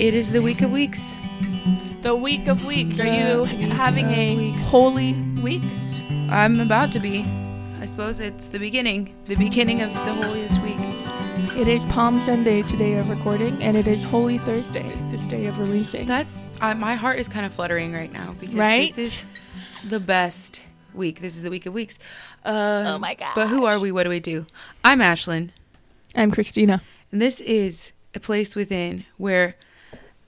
It is the week of weeks. The week of weeks. Are you having a holy week? I'm about to be. I suppose it's the beginning of the holiest week. It is Palm Sunday today of recording, and it is Holy Thursday, this day of releasing. That's my heart is kind of fluttering right now because this is the best week. This is the week of weeks. Oh my gosh. But who are we? What do we do? I'm Ashlyn. I'm Christina. And this is a place within where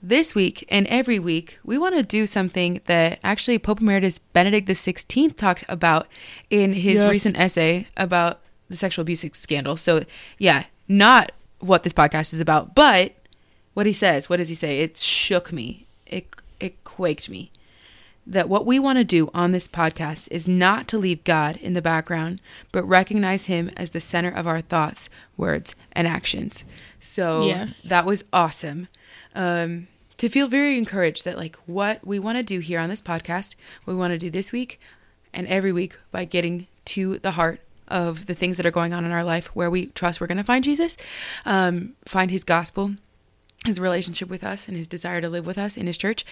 this week and every week, we want to do something that actually Pope Emeritus Benedict XVI talked about in his recent essay about the sexual abuse scandal. So, yeah, not what this podcast is about, but what he says. What does he say? It shook me. It quaked me. That what we want to do on this podcast is not to leave God in the background, but recognize him as the center of our thoughts, words, and actions. So that was awesome. To feel very encouraged that like what we want to do here on this podcast, we want to do this week and every week by getting to the heart of the things that are going on in our life where we trust we're going to find Jesus, find his gospel, his relationship with us, and his desire to live with us in his church.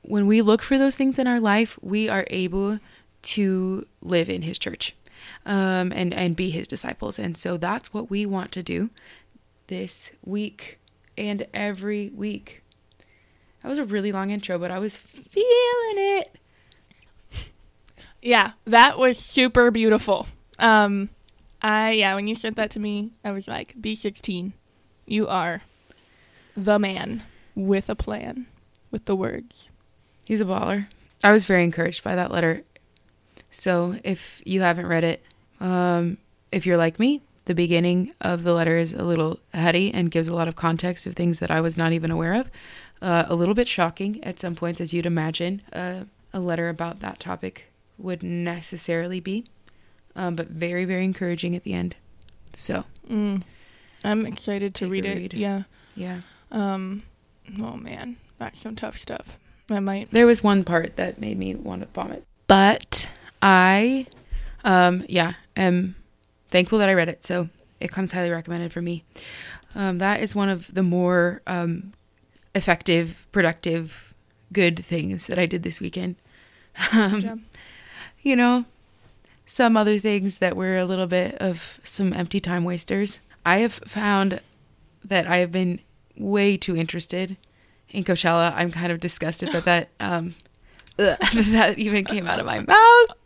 When we look for those things in our life, we are able to live in his church and be his disciples. And so that's what we want to do this week and every week. That was a really long intro, but I was feeling it. Yeah, that was super beautiful. When you sent that to me, I was like, B16, you are the man with a plan, with the words. He's a baller. I was very encouraged by that letter. So if you haven't read it, if you're like me, the beginning of the letter is a little heady and gives a lot of context of things that I was not even aware of. A little bit shocking at some points, as you'd imagine, a letter about that topic would necessarily be, but very, very encouraging at the end. So I'm excited to read it. Yeah. Oh man, that's some tough stuff. There was one part that made me want to vomit, but I, am thankful that I read it, so it comes highly recommended for me. That is one of the more effective, productive, good things that I did this weekend. Some other things that were a little bit of some empty time wasters. I have found that I have been way too interested in Coachella. I'm kind of disgusted that that even came out of my mouth.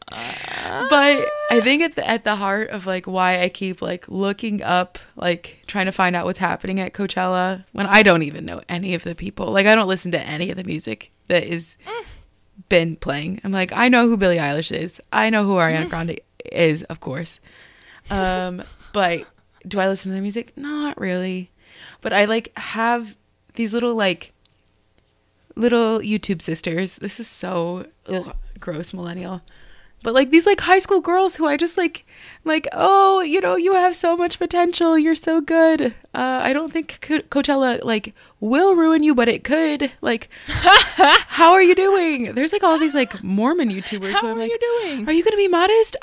But I think at the heart of like why I keep like looking up, like trying to find out what's happening at Coachella when I don't even know any of the people. Like I don't listen to any of the music that is been playing. I'm like, I know who Billie Eilish is. I know who Ariana Grande is, of course. But do I listen to their music? Not really. But I like have these little YouTube sisters. This is so gross millennial. But, these, high school girls who I just, oh, you have so much potential. You're so good. I don't think Coachella, will ruin you, but it could. How are you doing? There's, all these, Mormon YouTubers. How are you doing? Are you going to be modest?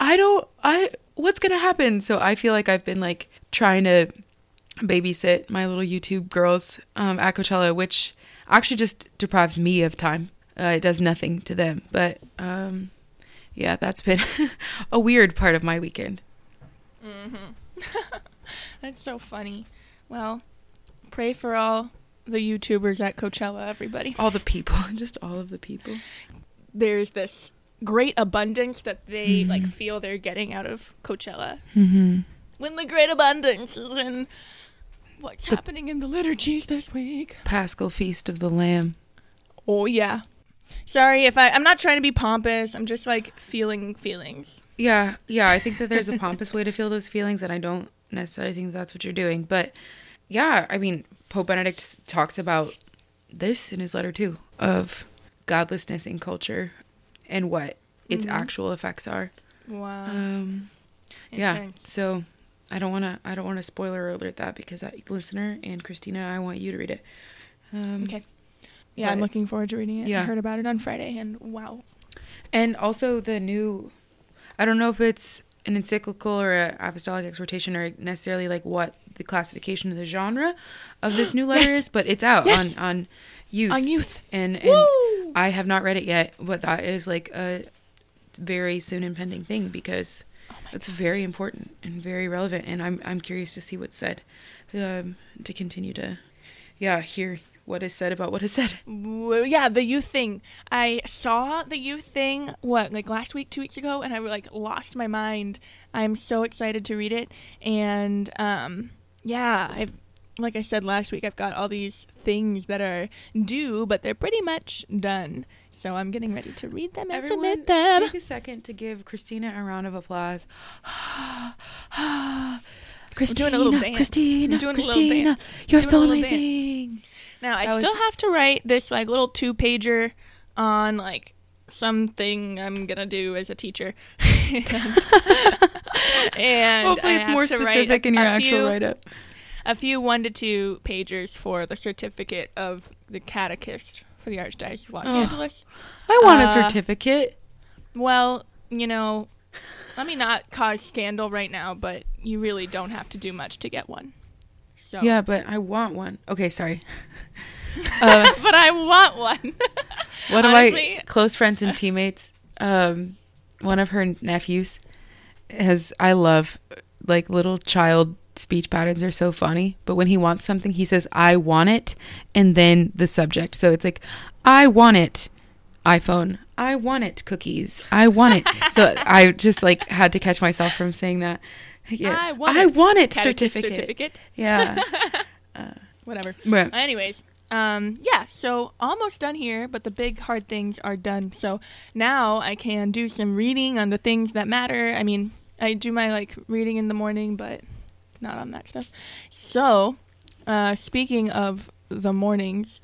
What's going to happen? So I feel like I've been, trying to babysit my little YouTube girls at Coachella, which actually just deprives me of time. It does nothing to them. But, yeah, that's been a weird part of my weekend. That's so funny. Well, pray for all the YouTubers at Coachella, everybody. All the people. Just all of the people. There's this great abundance that they feel they're getting out of Coachella. Mm-hmm. When the great abundance is in what's happening in the liturgies this week. Paschal Feast of the Lamb. Oh, yeah. Sorry if I'm not trying to be pompous. I'm just feeling feelings. Yeah. I think that there's a pompous way to feel those feelings, and I don't necessarily think that's what you're doing. But yeah, I mean, Pope Benedict talks about this in his letter too, of godlessness in culture and what its actual effects are. Wow. Yeah. So I don't want to spoiler alert that because listener and Christina, I want you to read it. Okay. Yeah, I'm looking forward to reading it. Yeah. I heard about it on Friday, and wow. And also the new, I don't know if it's an encyclical or an apostolic exhortation or necessarily what the classification of the genre of this new letter is, but it's out on Youth. On Youth. And I have not read it yet, but that is like a very soon impending thing because it's very important and very relevant. And I'm curious to see what's said, to continue to, hear what is said about what is said. Yeah, the youth thing. I saw the youth thing, last week, 2 weeks ago, and I, lost my mind. I'm so excited to read it. And, I've, like I said last week, I've got all these things that are due, but they're pretty much done. So I'm getting ready to read them and submit them. Everyone, take a second to give Christina a round of applause. Christina, doing a little dance. Christina, you're so amazing. Dance. Now, I still have to write this little 2-pager on something I'm going to do as a teacher. and hopefully it's more specific in your actual write-up. A few 1 to 2 pagers for the certificate of the catechist for the Archdiocese of Los Angeles. I want a certificate. Well, let me not cause scandal right now, but you really don't have to do much to get one. So. Yeah, but I want one. Okay, sorry. But I want one. One of my close friends and teammates, one of her nephews, little child speech patterns are so funny. But when he wants something, he says, I want it, and then the subject. So it's I want it, iPhone. I want it, cookies. I want it. So I just had to catch myself from saying that. Yeah. I want it certificate. Yeah. Whatever. But. Anyways, so almost done here, but the big hard things are done. So now I can do some reading on the things that matter. I mean, I do my reading in the morning, but not on that stuff. So, speaking of the mornings,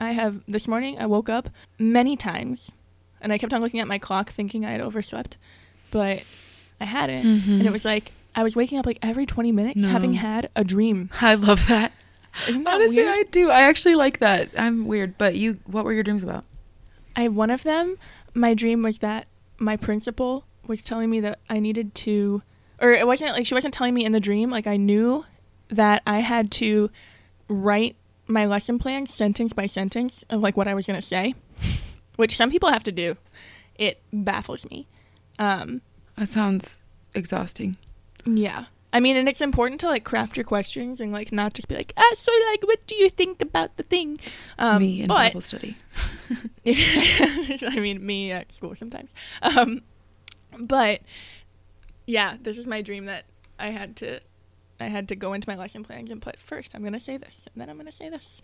this morning I woke up many times and I kept on looking at my clock thinking I had overslept, but I hadn't. Mm-hmm. And it was I was waking up every 20 minutes having had a dream. I love that. Isn't that honestly, weird? I do. I actually like that. I'm weird. But what were your dreams about? One of them, my dream was that my principal was telling me that I needed to, or it wasn't she wasn't telling me in the dream. I knew that I had to write my lesson plan sentence by sentence of what I was going to say, which some people have to do. It baffles me. That sounds exhausting. Yeah. I mean, and it's important to craft your questions and not just be what do you think about the thing? Me and Bible study. I mean, me at school sometimes. But yeah, this is my dream that I had to go into my lesson plans and put first, I'm going to say this, and then I'm going to say this,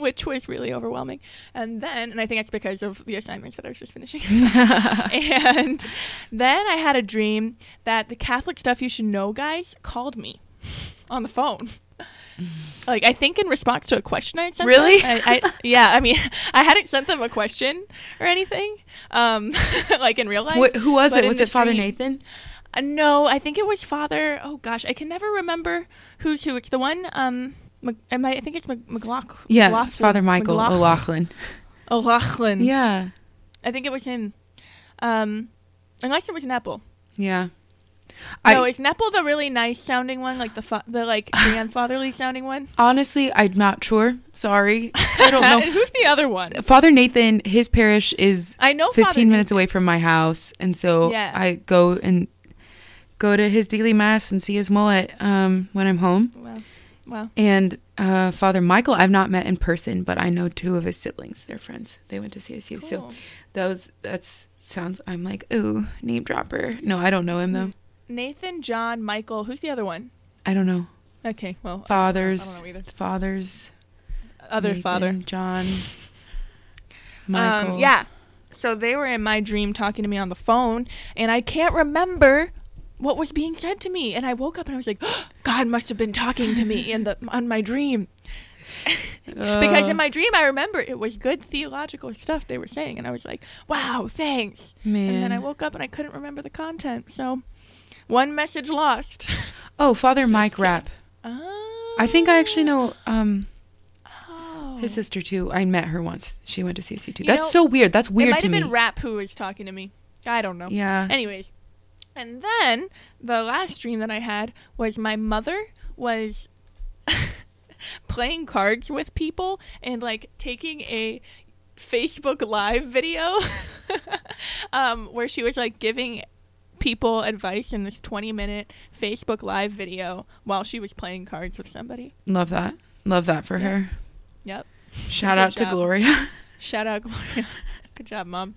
which was really overwhelming. And I think it's because of the assignments that I was just finishing. And then I had a dream that the Catholic Stuff You Should Know guys called me on the phone. I think in response to a question I had sent really? Them. Really? I mean, I hadn't sent them a question or anything, in real life. Who was it? Was it Father Nathan? No, I think it was Father. Oh gosh, I can never remember who's who. It's the one. I think it's McLaughlin. Yeah, Father Michael O'Loughlin. O'Loughlin. Yeah, I think it was him. Unless it was Nepple. Yeah. No, is Nepple the really nice sounding one, the grandfatherly sounding one? Honestly, I'm not sure. Sorry, I don't know. And who's the other one? Father Nathan. His parish is 15 minutes away from my house, and so I go to his daily mass and see his mullet when I'm home. Wow. And Father Michael, I've not met in person, but I know two of his siblings. They're friends. They went to CSU. Cool. So I'm ooh, name dropper. No, I don't know him though. Nathan, John, Michael. Who's the other one? I don't know. Okay, well. Fathers. I don't know either. Fathers. Other Nathan, father. John. Michael. Yeah. So they were in my dream talking to me on the phone, and I can't remember what was being said to me, and I woke up and I was God must have been talking to me on my dream. Because in my dream I remember it was good theological stuff they were saying, and I was wow, thanks, man. And then I woke up and I couldn't remember the content, so one message lost. Oh, Father Just Mike kidding. Rapp. Oh. I think I actually know his sister too. I met her once. She went to CSU too. That's so weird. That's weird to me. It might have been Rapp who was talking to me. I don't know. Yeah. Anyways. And then the last dream that I had was my mother was playing cards with people and like taking a Facebook Live video where she was like giving people advice in this 20-minute Facebook Live video while she was playing cards with somebody. Love that for her. Yep. Shout out to Gloria. Good job, Mom.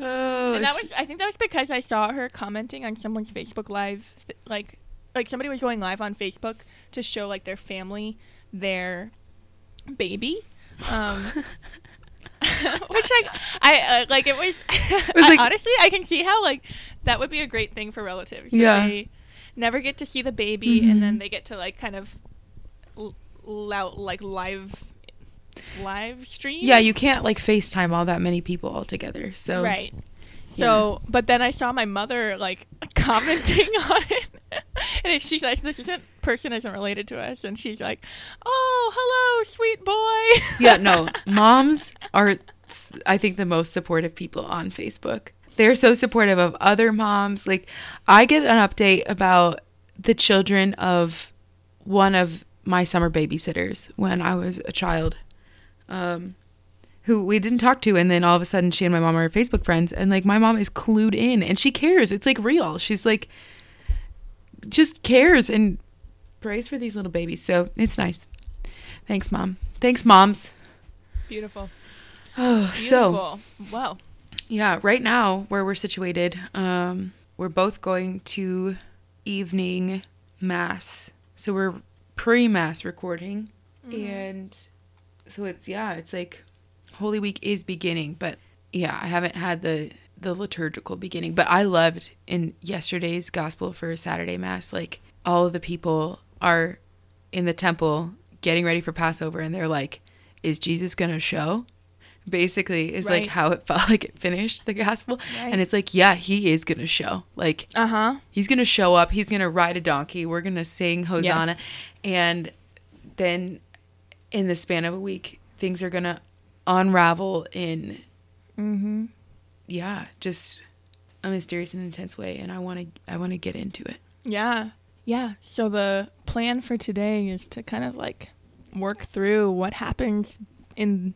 Oh, and that was, I think that was because I saw her commenting on someone's Facebook Live, like somebody was going live on Facebook to show like their family, their baby, which like I like it was. It was like, honestly, I can see how like that would be a great thing for relatives. Yeah, they never get to see the baby, mm-hmm. and then they get to like kind of live stream. Yeah, you can't like FaceTime all that many people all together. So right. So, yeah. But then I saw my mother like commenting on it, and she's like, "This person isn't related to us," and she's like, "Oh, hello, sweet boy." Yeah, no, moms are, I think, the most supportive people on Facebook. They're so supportive of other moms. Like, I get an update about the children of one of my summer babysitters when I was a child. Who we didn't talk to, and then all of a sudden she and my mom are Facebook friends, and like my mom is clued in and she cares. It's like real. She's like just cares and prays for these little babies. So it's nice. Thanks, Mom. Thanks, moms. Beautiful. Oh, beautiful. So wow. Yeah, right now where we're situated, we're both going to evening mass. So we're pre-mass recording, mm-hmm. and so it's like Holy Week is beginning, but yeah, I haven't had the liturgical beginning, but I loved in yesterday's gospel for Saturday Mass, like all of the people are in the temple getting ready for Passover, and they're like, is Jesus going to show? Basically is right. like how it felt like it finished the gospel. Right. And it's like, yeah, he is going to show. Like, he's going to show up. He's going to ride a donkey. We're going to sing Hosanna. Yes. And then in the span of a week, things are going to unravel in mm-hmm. yeah, just a mysterious and intense way, and I want to get into it. Yeah So the plan for today is to kind of like work through what happens in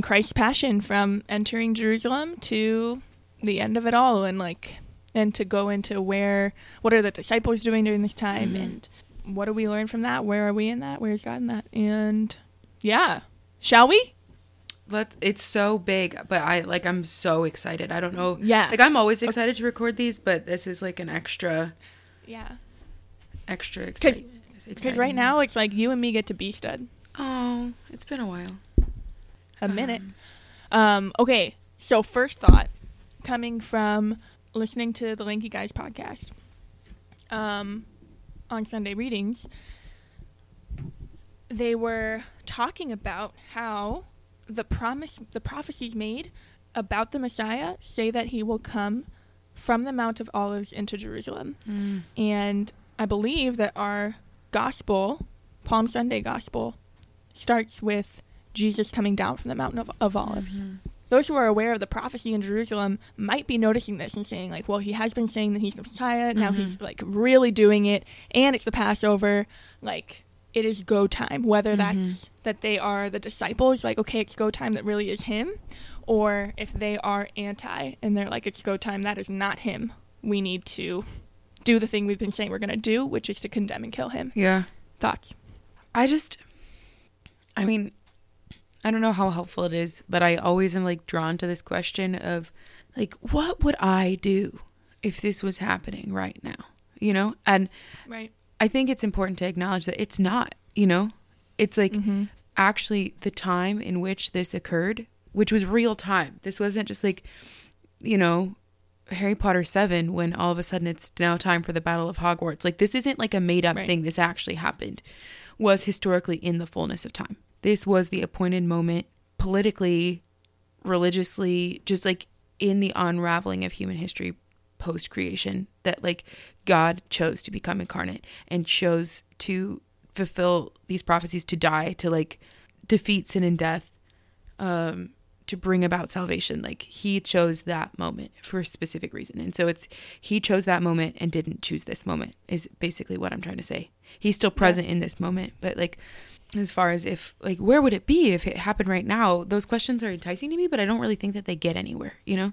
Christ's passion from entering Jerusalem to the end of it all, and like and to go into what are the disciples doing during this time, mm-hmm. and what do we learn from that, where are we in that, where's God in that, and yeah, shall we? It's so big, but I'm so excited. I don't know. Yeah. Like, I'm always excited to record these, but this is like an extra. Yeah. Extra exciting. Because right now it's like you and me get to be stud. Oh, it's been a while. A minute. Okay. So first thought coming from listening to the Lanky Guys podcast on Sunday readings, they were talking about how the prophecies made about the Messiah say that he will come from the Mount of Olives into Jerusalem. Mm. And I believe that our gospel, Palm Sunday gospel, starts with Jesus coming down from the Mount of Olives. Mm-hmm. Those who are aware of the prophecy in Jerusalem might be noticing this and saying like, well, he has been saying that he's the Messiah. Mm-hmm. Now he's like really doing it. And it's the Passover. Like, it is go time, whether mm-hmm. that's that they are the disciples, like, okay, it's go time, that really is him, or if they are anti and they're like, it's go time, that is not him. We need to do the thing we've been saying we're going to do, which is to condemn and kill him. Yeah. Thoughts? I don't know how helpful it is, but I always am like drawn to this question of like, what would I do if this was happening right now? You know? And right. I think it's important to acknowledge that it's not, you know, it's like mm-hmm. actually the time in which this occurred, which was real time. This wasn't just like, you know, Harry Potter 7 when all of a sudden it's now time for the Battle of Hogwarts. Like, this isn't like a made up right. thing. This actually happened, was historically in the fullness of time. This was the appointed moment politically, religiously, just like in the unraveling of human history post creation, that like God chose to become incarnate and chose to fulfill these prophecies, to die, to like defeat sin and death, to bring about salvation. Like, he chose that moment for a specific reason, and so he chose that moment and didn't choose this moment is basically what I'm trying to say. He's still present in this moment. But like, as far as if like, where would it be if it happened right now? Those questions are enticing to me, but I don't really think that they get anywhere, you know?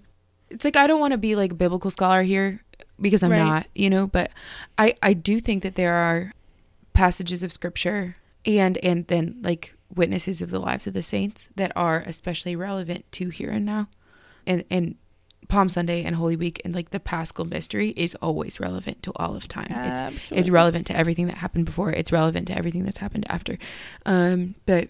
It's like, I don't want to be like a biblical scholar here because I'm not, you know, but I do think that there are passages of scripture and then like witnesses of the lives of the saints that are especially relevant to here and now. And Palm Sunday and Holy Week and like the Paschal mystery is always relevant to all of time. It's relevant to everything that happened before. It's relevant to everything that's happened after. But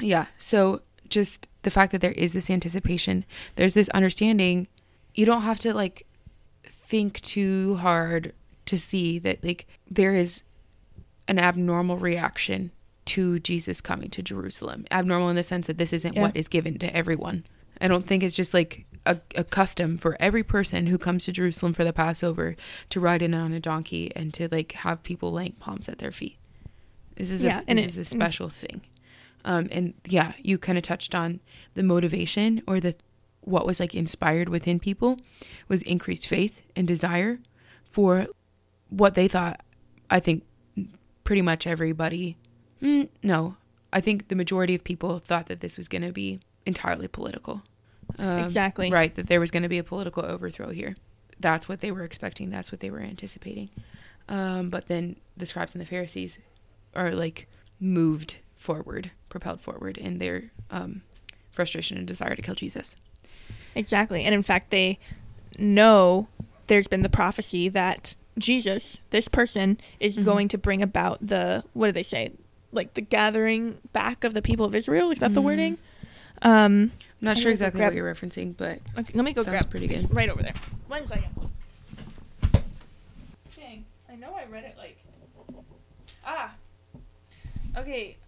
yeah, so just the fact that there is this anticipation, there's this understanding. You don't have to like think too hard to see that like there is an abnormal reaction to Jesus coming to Jerusalem. Abnormal in the sense that this isn't what is given to everyone. I don't think it's just like a custom for every person who comes to Jerusalem for the Passover to ride in on a donkey and to like have people laying palms at their feet. This is a special thing. You kind of touched on the motivation or what was like inspired within people was increased faith and desire for what they thought. I think pretty much everybody. I think the majority of people thought that this was going to be entirely political. Exactly. Right. That there was going to be a political overthrow here. That's what they were expecting. That's what they were anticipating. But then the scribes and the Pharisees are like propelled forward in their frustration and desire to kill Jesus. Exactly. And in fact, they know there's been the prophecy that Jesus, this person, is going to bring about the gathering back of the people of Israel. Is that the wording? I'm not sure exactly what you're referencing, but okay, let me go grab. Sounds pretty good. Right over there. 1 second. Dang, I know I read it like... Okay,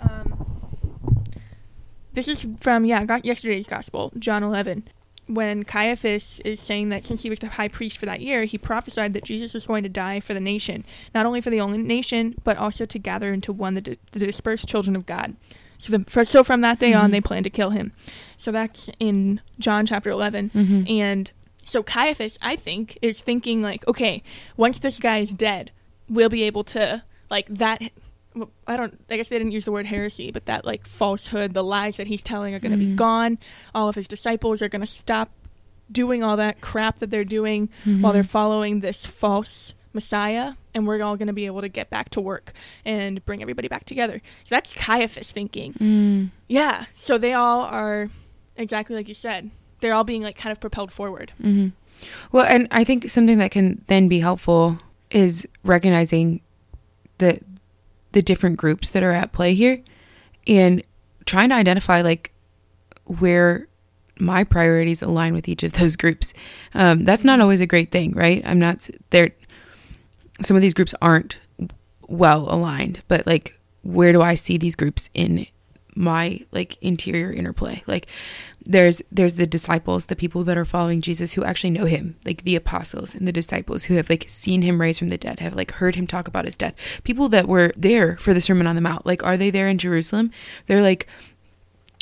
this is from, yesterday's gospel, John 11. When Caiaphas is saying that since he was the high priest for that year, he prophesied that Jesus was going to die for the nation, not only for the only nation, but also to gather into one the dispersed children of God. So from that day on, they planned to kill him. So that's in John chapter 11. Mm-hmm. And so Caiaphas, I think, is thinking like, okay, once this guy is dead, we'll be able to, like, that... I guess they didn't use the word heresy, but that like falsehood, the lies that he's telling are going to be gone. All of his disciples are going to stop doing all that crap that they're doing while they're following this false Messiah. And we're all going to be able to get back to work and bring everybody back together. So that's Caiaphas thinking. Yeah. So they all are exactly like you said. They're all being like kind of propelled forward. Mm-hmm. Well, and I think something that can then be helpful is recognizing the different groups that are at play here and trying to identify like where my priorities align with each of those groups. That's not always a great thing, right? I'm not there. Some of these groups aren't well aligned, but like, where do I see these groups in my like interior interplay? Like there's the disciples, the people that are following Jesus who actually know him, like the apostles and the disciples who have like seen him raised from the dead, have like heard him talk about his death. People that were there for the Sermon on the Mount, like, are they there in Jerusalem? They're like,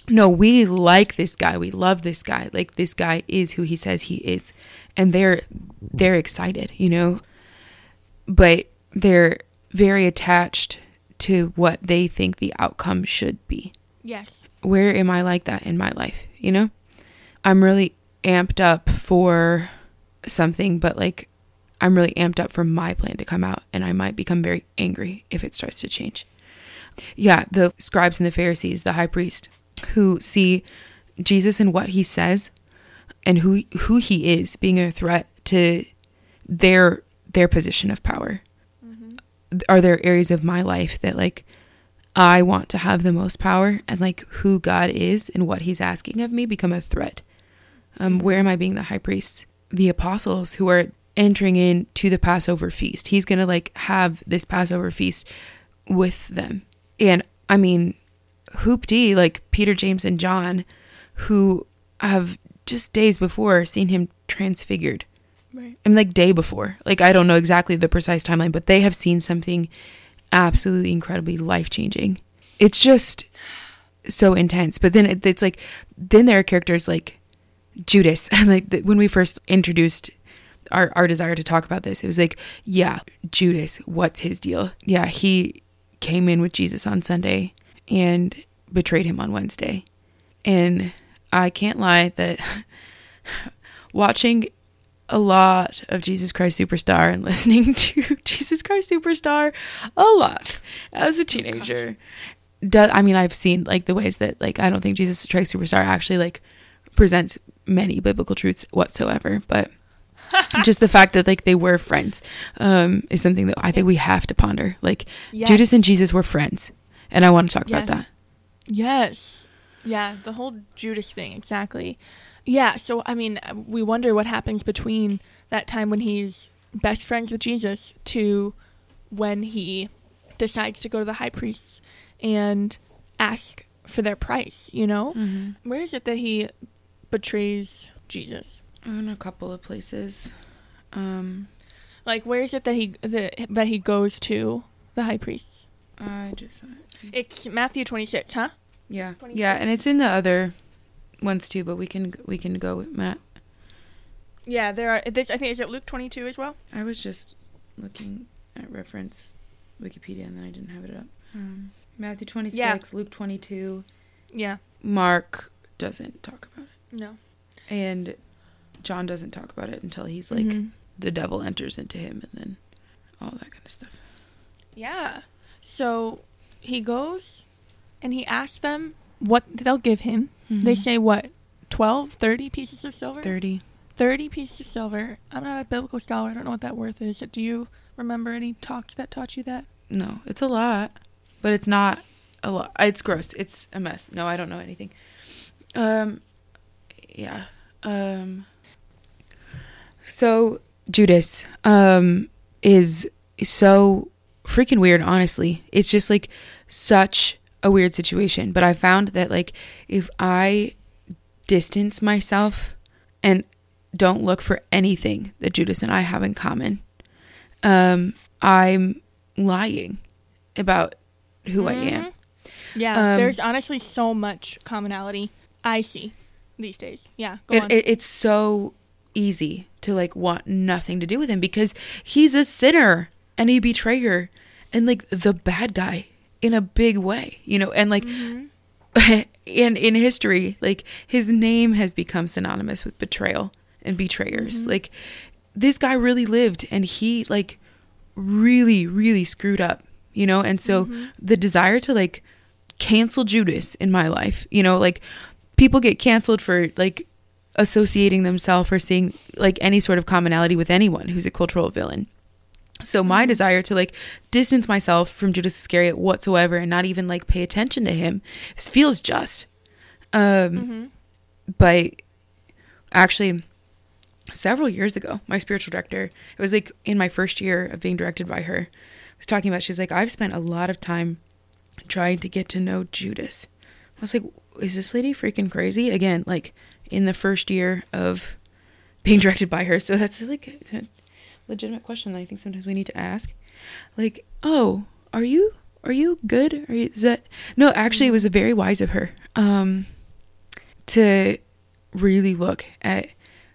no, we like this guy. We love this guy. Like, this guy is who he says he is. And they're excited, you know, but they're very attached to what they think the outcome should be. Yes. Where am I like that in my life? You know, I'm really amped up for something, but like, I'm really amped up for my plan to come out, and I might become very angry if it starts to change. Yeah, the scribes and the Pharisees, the high priest, who see Jesus and what he says and who he is being a threat to their position of power. Mm-hmm. Are there areas of my life that like, I want to have the most power, and like who God is and what he's asking of me become a threat? Where am I being the high priest? The apostles who are entering into the Passover feast, he's going to like have this Passover feast with them. And I mean, hoopty, like Peter, James, and John, who have just days before seen him transfigured. Right. I mean, like day before, like, I don't know exactly the precise timeline, but they have seen something absolutely incredibly life-changing. It's just so intense. But then it's like, then there are characters like Judas. Like when we first introduced our desire to talk about this, it was like, yeah, Judas, what's his deal? Yeah, he came in with Jesus on Sunday and betrayed him on Wednesday. And I can't lie that watching a lot of Jesus Christ Superstar and listening to Jesus Christ Superstar a lot as a teenager. I've seen like the ways that like I don't think Jesus Christ Superstar actually like presents many biblical truths whatsoever, but just the fact that like they were friends is something that I think we have to ponder. Like yes. Judas and Jesus were friends, and I want to talk yes. about that. Yes. Yeah, the whole Judas thing, exactly. Yeah, so I mean, we wonder what happens between that time when he's best friends with Jesus to when he decides to go to the high priests and ask for their price, you know? Mm-hmm. Where is it that he betrays Jesus? In a couple of places. Like, where is it that he goes to the high priests? It's Matthew 26, huh? Yeah. 26? Yeah, and it's in the other ones too, but we can go with Matt. Yeah, there are. I think is it Luke 22 as well. I was just looking at reference Wikipedia and then I didn't have it up. Matthew 26, yeah. Luke 22. Yeah. Mark doesn't talk about it. No. And John doesn't talk about it until he's like mm-hmm. the devil enters into him and then all that kind of stuff. Yeah. So he goes and he asks them what they'll give him. Mm-hmm. They say what? 12, 30 pieces of silver? 30 pieces of silver. I'm not a biblical scholar. I don't know what that worth is. Do you remember any talks that taught you that? No, it's a lot, but it's not a lot. It's gross. It's a mess. No, I don't know anything. Yeah. So Judas is so freaking weird, honestly. It's just like such a weird situation, but I found that like if I distance myself and don't look for anything that Judas and I have in common, I'm lying about who mm-hmm. I am. Yeah, there's honestly so much commonality I see these days. Yeah, go on. It's so easy to like want nothing to do with him because he's a sinner and a betrayer and like the bad guy in a big way, you know, and like mm-hmm. in history, like his name has become synonymous with betrayal and betrayers. Mm-hmm. Like this guy really lived and he like really, really screwed up, you know? And so mm-hmm. the desire to like cancel Judas in my life, you know, like people get canceled for like associating themselves or seeing like any sort of commonality with anyone who's a cultural villain. So my desire to like distance myself from Judas Iscariot whatsoever and not even like pay attention to him feels just. Mm-hmm. But actually several years ago, my spiritual director, it was like in my first year of being directed by her, I was talking about, she's like, I've spent a lot of time trying to get to know Judas. I was like, is this lady freaking crazy? Again, like in the first year of being directed by her. So that's like legitimate question that I think sometimes we need to ask, like, oh, are you good? It was very wise of her to really look at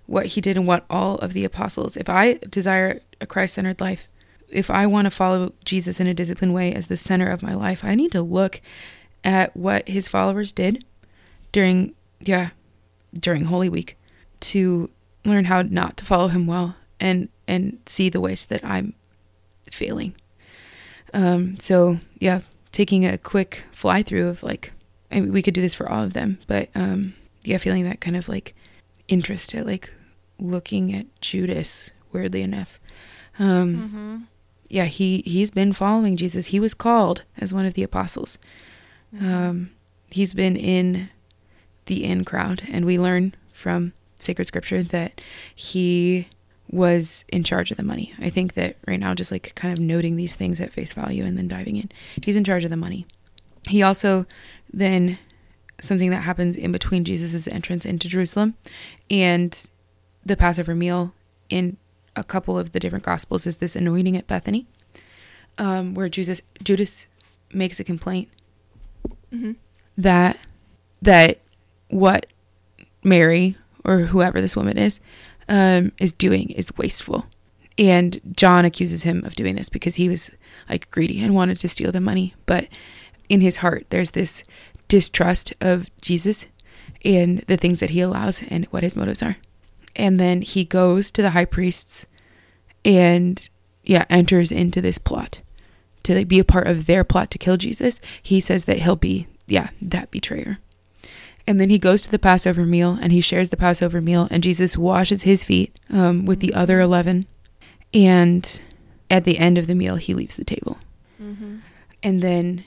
what he did and what all of the apostles. If I desire a Christ-centered life, if I want to follow Jesus in a disciplined way as the center of my life, I need to look at what his followers did during Holy Week to learn how not to follow him well and see the ways that I'm failing. So yeah, taking a quick fly through of like, I mean, we could do this for all of them, but yeah, feeling that kind of like interest at like looking at Judas, weirdly enough. Mm-hmm. Yeah, he's been following Jesus. He was called as one of the apostles. Mm-hmm. He's been in the in crowd, and we learn from sacred scripture that he was in charge of the money. I think that right now, just like kind of noting these things at face value and then diving in, he's in charge of the money. He also then, something that happens in between Jesus's entrance into Jerusalem and the Passover meal in a couple of the different gospels is this anointing at Bethany, where Judas makes a complaint mm-hmm. that what Mary or whoever this woman is doing is wasteful. And John accuses him of doing this because he was like greedy and wanted to steal the money. But in his heart, there's this distrust of Jesus and the things that he allows and what his motives are. And then he goes to the high priests and enters into this plot to like, be a part of their plot to kill Jesus. He says that he'll be, that betrayer. And then he goes to the Passover meal and he shares the Passover meal, and Jesus washes his feet with the other 11. And at the end of the meal, he leaves the table. Mm-hmm. And then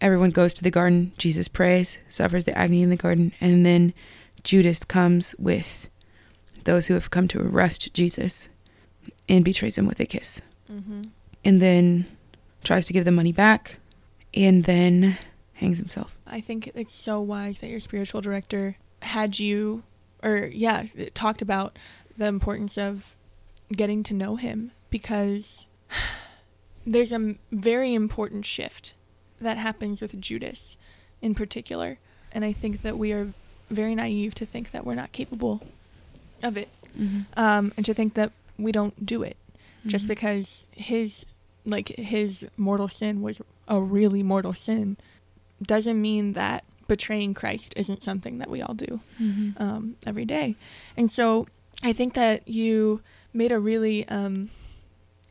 everyone goes to the garden. Jesus prays, suffers the agony in the garden. And then Judas comes with those who have come to arrest Jesus and betrays him with a kiss. Mm-hmm. And then tries to give the money back and then hangs himself. I think it's so wise that your spiritual director had you, talked about the importance of getting to know him, because there's a very important shift that happens with Judas in particular. And I think that we are very naive to think that we're not capable of it. Mm-hmm. And to think that we don't do it just because his mortal sin was a really mortal sin doesn't mean that betraying Christ isn't something that we all do every day. And so I think that you made a really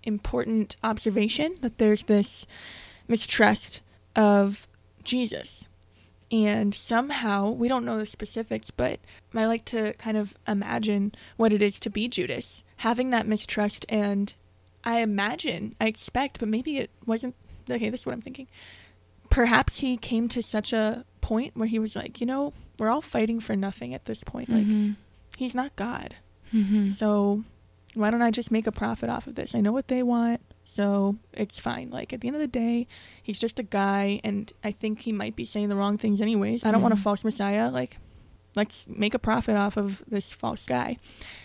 important observation that there's this mistrust of Jesus. And somehow, we don't know the specifics, but I like to kind of imagine what it is to be Judas, having that mistrust. And I expect, but maybe it wasn't, okay, this is what I'm thinking. Perhaps he came to such a point where he was like, we're all fighting for nothing at this point. Mm-hmm. Like, he's not God. Mm-hmm. So why don't I just make a profit off of this? I know what they want, so it's fine. Like, at the end of the day, he's just a guy, and I think he might be saying the wrong things anyways. I don't want a false messiah. Like, let's make a profit off of this false guy.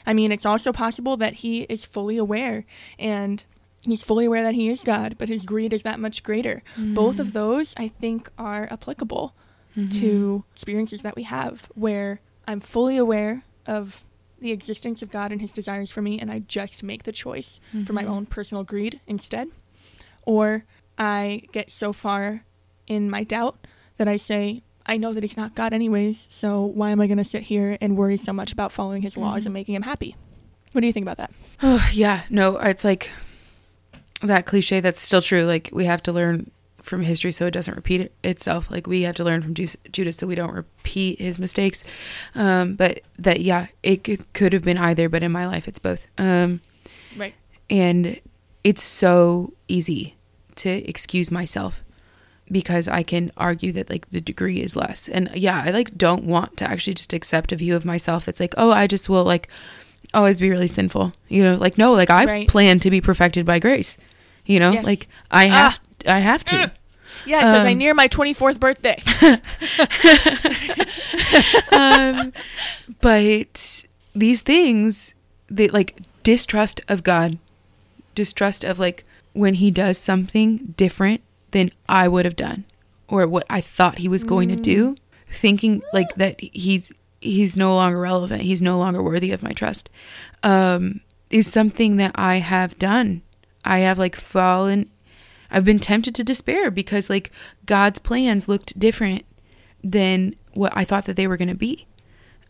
I mean, it's also possible that he is fully aware, and he's fully aware that he is God, but his greed is that much greater. Mm-hmm. Both of those, I think, are applicable to experiences that we have, where I'm fully aware of the existence of God and his desires for me, and I just make the choice for my own personal greed instead. Or I get so far in my doubt that I say, I know that he's not God anyways, so why am I going to sit here and worry so much about following his laws and making him happy? What do you think about that? Oh, yeah. No, it's like that cliche that's still true. Like, we have to learn from history so it doesn't repeat itself. Like, we have to learn from Judas so we don't repeat his mistakes. But that, it could have been either, but in my life it's both. Right. And it's so easy to excuse myself because I can argue that like the degree is less. And I like don't want to actually just accept a view of myself that's like, oh, I just will like always be really sinful. Like, no, like I plan to be perfected by grace. Yes. Like I have to. Yeah, because I near my 24th birthday. But these things, they like distrust of God, distrust of like when he does something different than I would have done or what I thought he was going to do, thinking like that he's no longer relevant, he's no longer worthy of my trust, is something that I have done. I have like fallen. I've been tempted to despair because like God's plans looked different than what I thought that they were going to be.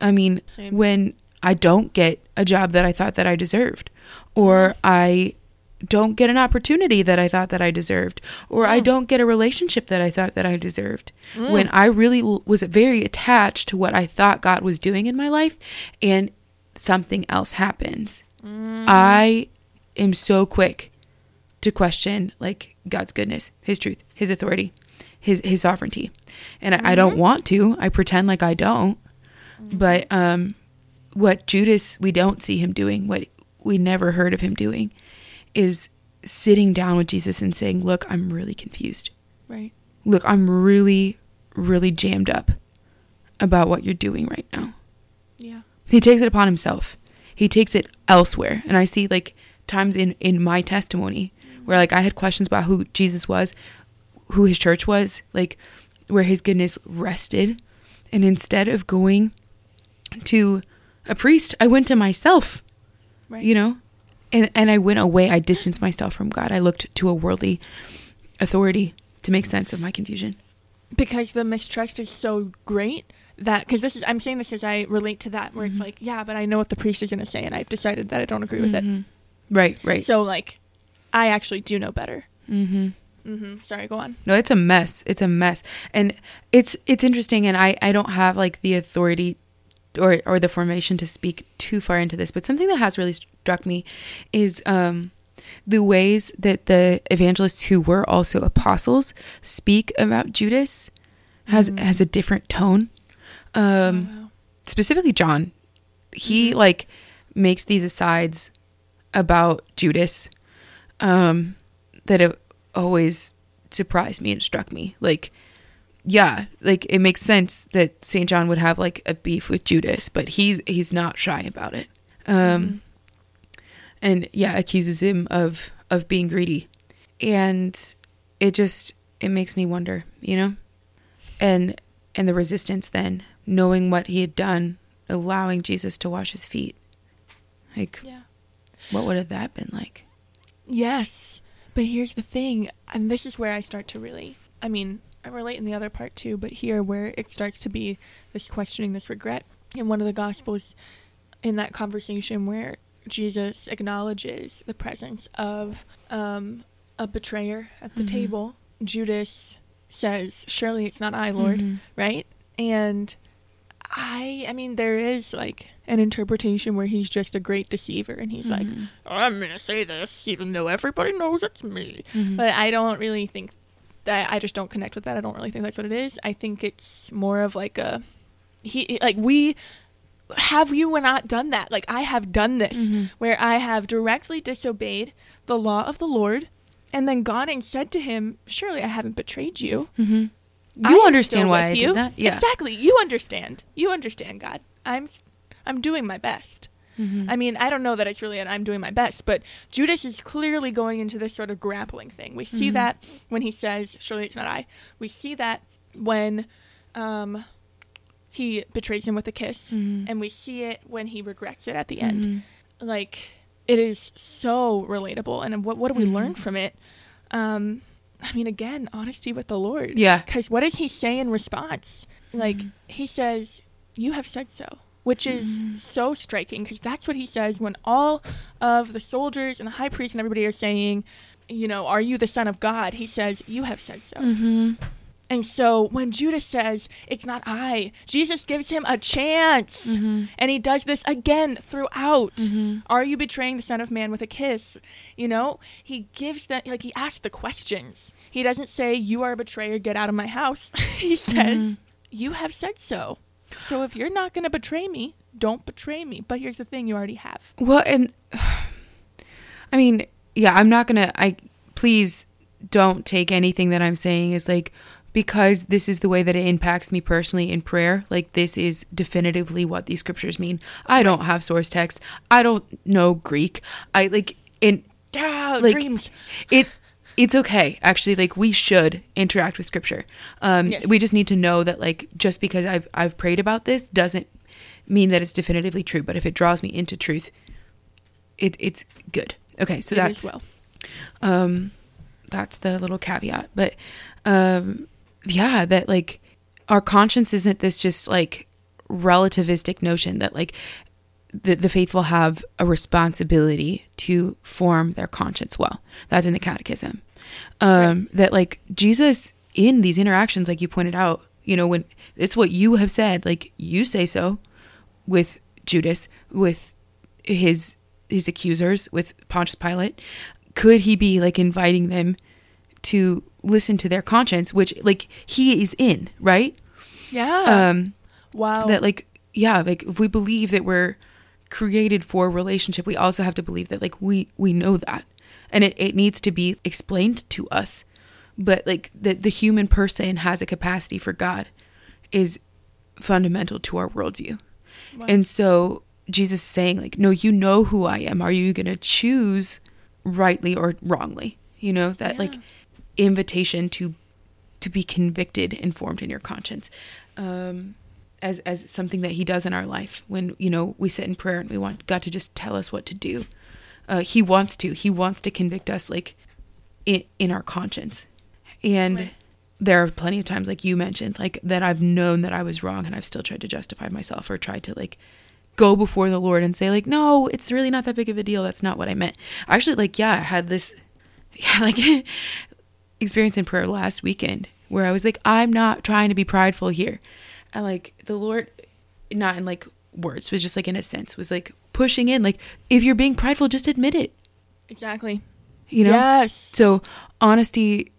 I mean, same. When I don't get a job that I thought that I deserved, or I don't get an opportunity that I thought that I deserved, or I don't get a relationship that I thought that I deserved, when I really was very attached to what I thought God was doing in my life and something else happens. I am so quick to question like God's goodness, his truth, his authority, his sovereignty. And I don't want to. I pretend like I don't. But what Judas, we don't see him doing, what we never heard of him doing, is sitting down with Jesus and saying, look, I'm really confused. Right. Look, I'm really, really jammed up about what you're doing right now. Yeah. He takes it upon himself. He takes it elsewhere. And I see like times in my testimony where like I had questions about who Jesus was, who his church was, like where his goodness rested. And instead of going to a priest, I went to myself, right. And I went away. I distanced myself from God. I looked to a worldly authority to make sense of my confusion. Because the mistrust is so great that, because this is, I'm saying this as I relate to that, where mm-hmm. it's like, yeah, but I know what the priest is going to say, and I've decided that I don't agree with mm-hmm. it. Right, right. So, like, I actually do know better. Mm-hmm. Mm-hmm. Sorry, go on. No, it's a mess. It's a mess. And it's interesting, and I don't have, like, the authority or the formation to speak too far into this, but something that has really struck me is the ways that the evangelists who were also apostles speak about Judas has a different tone. Oh, wow. Specifically John, he mm-hmm. like makes these asides about Judas that have always surprised me and struck me. Like, yeah, like it makes sense that St. John would have like a beef with Judas, but he's not shy about it. And yeah, accuses him of being greedy. And it makes me wonder, you know? And the resistance then, knowing what he had done, allowing Jesus to wash his feet. Like, yeah. What would have that been like? Yes. But here's the thing, and this is where I start to really, I mean, I relate in the other part too, but here where it starts to be this questioning, this regret. In one of the Gospels, in that conversation where Jesus acknowledges the presence of a betrayer at the mm-hmm. table, Judas says, "Surely it's not I, Lord," mm-hmm. right? And I mean, there is like an interpretation where he's just a great deceiver, and he's mm-hmm. like, "I'm gonna say this even though everybody knows it's me." Mm-hmm. But I don't really think that, I just don't connect with that. I don't really think that's what it is. I think it's more of like have you not done that? Like, I have done this, mm-hmm. where I have directly disobeyed the law of the Lord, and then gone and said to him, "Surely I haven't betrayed you." Mm-hmm. You understand why I did that? Yeah. Exactly. You understand. You understand, God. I'm doing my best. Mm-hmm. I mean, I don't know that it's really an "I'm doing my best," but Judas is clearly going into this sort of grappling thing. We see mm-hmm. that when he says, "Surely it's not I." We see that when he betrays him with a kiss, mm-hmm. and we see it when he regrets it at the end. Mm-hmm. Like, it is so relatable. And what do we mm-hmm. learn from it? I mean, again, honesty with the Lord. Yeah. Because what does he say in response? Like, mm-hmm. he says, "You have said so," which is mm-hmm. so striking, because that's what he says when all of the soldiers and the high priest and everybody are saying, you know, "Are you the Son of God?" He says, "You have said so." Mm-hmm. And so when Judas says, "It's not I," Jesus gives him a chance. Mm-hmm. And he does this again throughout. Mm-hmm. Are you betraying the Son of Man with a kiss? You know, he gives that, like, he asks the questions. He doesn't say, "You are a betrayer, get out of my house." He says, mm-hmm. "You have said so. So if you're not going to betray me, don't betray me. But here's the thing, you already have." Well, and I mean, yeah, I'm not going to, please don't take anything that I'm saying as like, because this is the way that it impacts me personally in prayer. Like, this is definitively what these scriptures mean. I don't have source text. I don't know Greek. Dreams. It's okay, actually. Like, we should interact with scripture. Yes. We just need to know that, like, just because I've prayed about this doesn't mean that it's definitively true. But if it draws me into truth, it's good. Okay, so that's the little caveat. But yeah, that, like, our conscience isn't this just like relativistic notion that like the faithful have a responsibility to form their conscience well. That's in the catechism. Right. That, like, Jesus in these interactions, like you pointed out, you know, when it's what you have said, like, you say so with Judas, with his accusers, with Pontius Pilate. Could he be like inviting them to listen to their conscience, which like he is in, right? Yeah. Wow. That, like, yeah, like if we believe that we're created for relationship, we also have to believe that like we know that, and it needs to be explained to us. But like the human person has a capacity for God is fundamental to our worldview. Wow. And so Jesus is saying, like, no, you know who I am. Are you going to choose rightly or wrongly? You know, that yeah. like invitation to be convicted and formed in your conscience, as something that he does in our life when, you know, we sit in prayer and we want God to just tell us what to do. He wants to convict us, like, in our conscience. And right. There are plenty of times, like you mentioned, like, that I've known that I was wrong and I've still tried to justify myself or tried to, like, go before the Lord and say, like, no, it's really not that big of a deal. That's not what I meant. Actually, like, yeah, I had this, experience in prayer last weekend where I was like, I'm not trying to be prideful here. And, like, the Lord, not in, like, words, was just, like, in a sense, was, like, pushing in. Like, if you're being prideful, just admit it. Exactly. You know? Yes. So honesty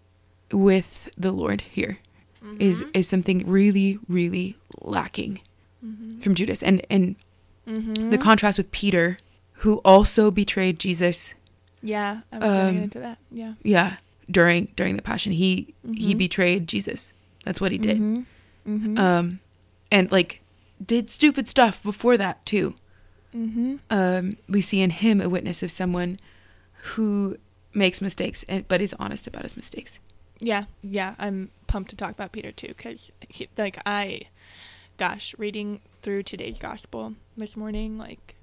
with the Lord here mm-hmm. is something really, really lacking mm-hmm. from Judas. And mm-hmm. the contrast with Peter, who also betrayed Jesus. Yeah, I was going into that. Yeah. Yeah. During the passion, he betrayed Jesus. That's what he did. Mm-hmm. Mm-hmm. And, like, did stupid stuff before that too. Mm-hmm. We see in him a witness of someone who makes mistakes but is honest about his mistakes. Yeah. I'm pumped to talk about Peter too, because reading through today's gospel this morning, like,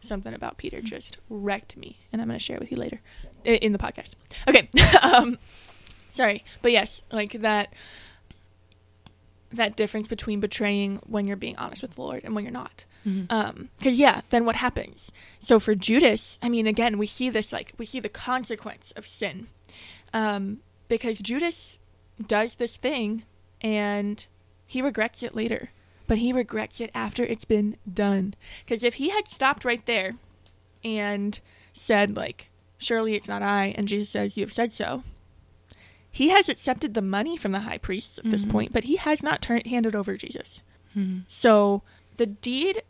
something about Peter just wrecked me, and I'm going to share it with you later in the podcast. Okay. Sorry. But yes, like, that difference between betraying when you're being honest with the Lord and when you're not. Mm-hmm. 'Cause then what happens? So for Judas, I mean, again, we see this, like, we see the consequence of sin, because Judas does this thing and he regrets it later, but he regrets it after it's been done. 'Cause if he had stopped right there and said, like, surely it's not I, and Jesus says, you have said so. He has accepted the money from the high priests at this point, but he has not handed over Jesus. Mm-hmm. So the deed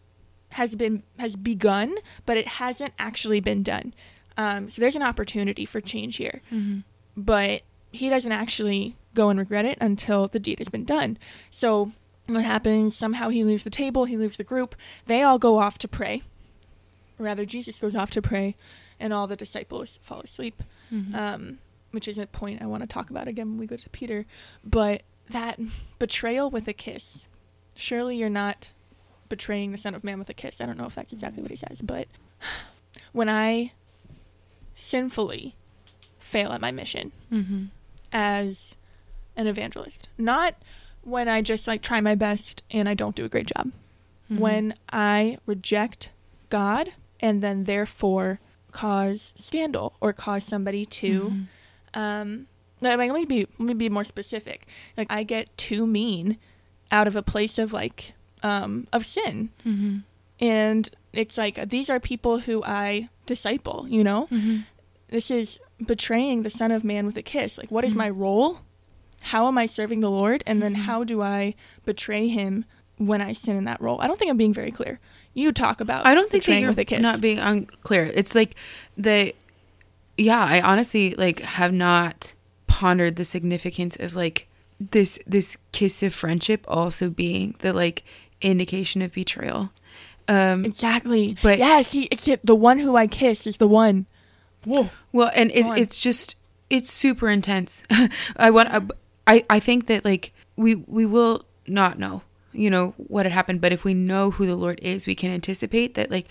has begun, but it hasn't actually been done. So there's an opportunity for change here, but he doesn't actually go and regret it until the deed has been done. So what happens? Somehow he leaves the table, he leaves the group. They all go off to pray. Rather, Jesus goes off to pray, and all the disciples fall asleep. Mm-hmm. Which is a point I want to talk about again when we go to Peter, but that betrayal with a kiss. Surely you're not betraying the Son of Man with a kiss. I don't know if that's exactly what he says, but when I sinfully fail at my mission as an evangelist, not when I just, like, try my best and I don't do a great job, when I reject God and then therefore cause scandal or cause somebody to... let me be more specific. Like, I get too mean out of a place of, like, of sin. Mm-hmm. And it's like, these are people who I disciple, you know? Mm-hmm. This is betraying the Son of Man with a kiss. Like, what is my role? How am I serving the Lord? And then how do I betray him when I sin in that role? I don't think I'm being very clear. You talk about I don't think betraying that you're with a kiss. Not being unclear. It's like the... Yeah, I honestly, like, have not pondered the significance of, like, this kiss of friendship also being the, like, indication of betrayal. Exactly. But yes, the one who I kiss is the one. Whoa. Well, and it's super intense. I think that, like, we will not know, you know, what had happened, but if we know who the Lord is, we can anticipate that, like,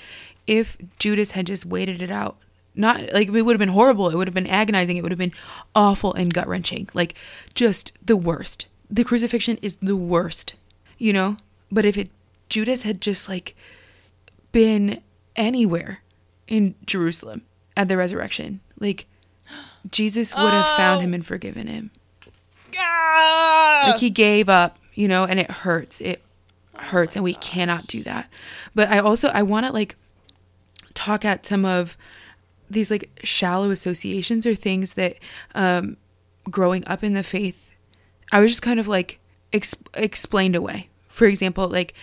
if Judas had just waited it out. Not like it would have been horrible. It would have been agonizing. It would have been awful and gut wrenching. Like, just the worst. The crucifixion is the worst, you know? But if Judas had just, like, been anywhere in Jerusalem at the resurrection, like, Jesus would have found him and forgiven him. Ah! Like, he gave up, you know, and it hurts. It hurts. And we cannot do that. But I want to, like, talk at some of these, like, shallow associations or things that growing up in the faith, I was just kind of, like, explained away. For example, like,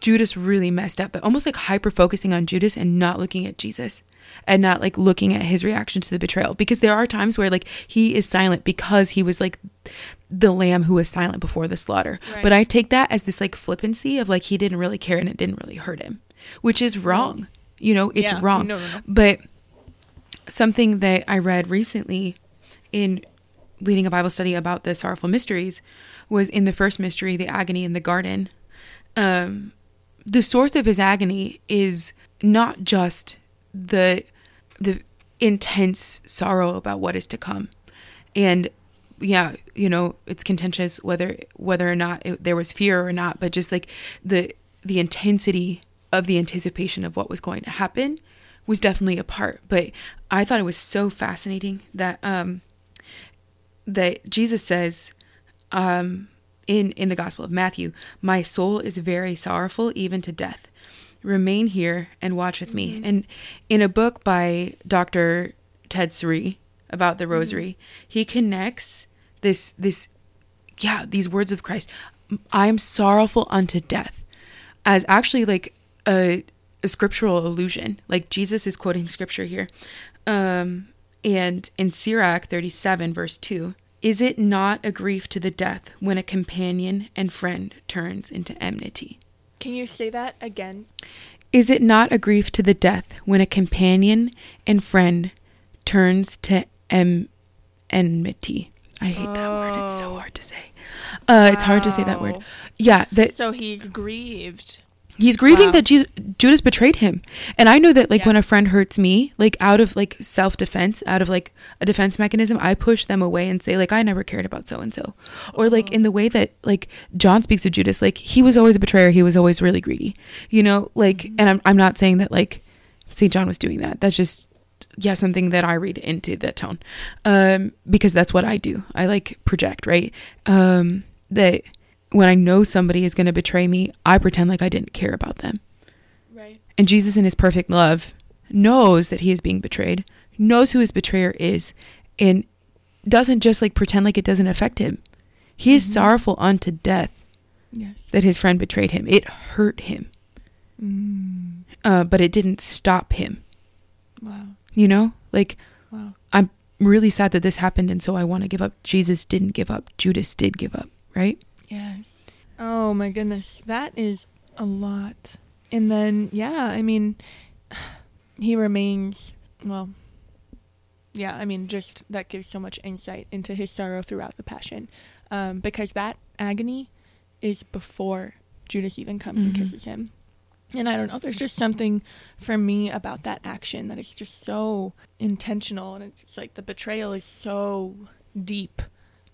Judas really messed up, but almost, like, hyper-focusing on Judas and not looking at Jesus and not, like, looking at his reaction to the betrayal. Because there are times where, like, he is silent because he was, like, the lamb who was silent before the slaughter. Right. But I take that as this, like, flippancy of, like, he didn't really care and it didn't really hurt him, which is wrong. Right. You know, it's wrong. No. But something that I read recently in leading a Bible study about the sorrowful mysteries was in the first mystery, the agony in the garden. The source of his agony is not just the intense sorrow about what is to come. And yeah, you know, it's contentious whether or not there was fear or not, but just like the intensity of the anticipation of what was going to happen was definitely a part. But I thought it was so fascinating that that Jesus says in the Gospel of Matthew, "My soul is very sorrowful, even to death. Remain here and watch with me." Mm-hmm. And in a book by Dr. Ted Suri about the Rosary, mm-hmm. he connects these words of Christ, "I am sorrowful unto death," as actually like a scriptural allusion. Like Jesus is quoting scripture here. And in Sirach 37, verse 2, "Is it not a grief to the death when a companion and friend turns into enmity?" Can you say that again? "Is it not a grief to the death when a companion and friend turns to enmity? I hate that word. It's so hard to say. Wow. It's hard to say that word. Yeah. So he's grieved. He's grieving that Judas betrayed him. And I know that when a friend hurts me, like out of like self-defense, out of like a defense mechanism, I push them away and say like, "I never cared about so-and-so." Or like in the way that like John speaks of Judas, like he was always a betrayer. He was always really greedy, you know, like, mm-hmm. and I'm not saying that like St. John was doing that. That's just, something that I read into that tone. Because that's what I do. I like project, right? That when I know somebody is going to betray me, I pretend like I didn't care about them. Right. And Jesus in his perfect love knows that he is being betrayed, knows who his betrayer is, and doesn't just like pretend like it doesn't affect him. He is sorrowful unto death that his friend betrayed him. It hurt him, but it didn't stop him. Wow. You know, like, wow. I'm really sad that this happened, and so I want to give up. Jesus didn't give up. Judas did give up, right? Yes. Oh my goodness. That is a lot. And then, he remains, just that gives so much insight into his sorrow throughout the Passion. Because that agony is before Judas even comes and kisses him. And I don't know, there's just something for me about that action that is just so intentional. And it's like the betrayal is so deep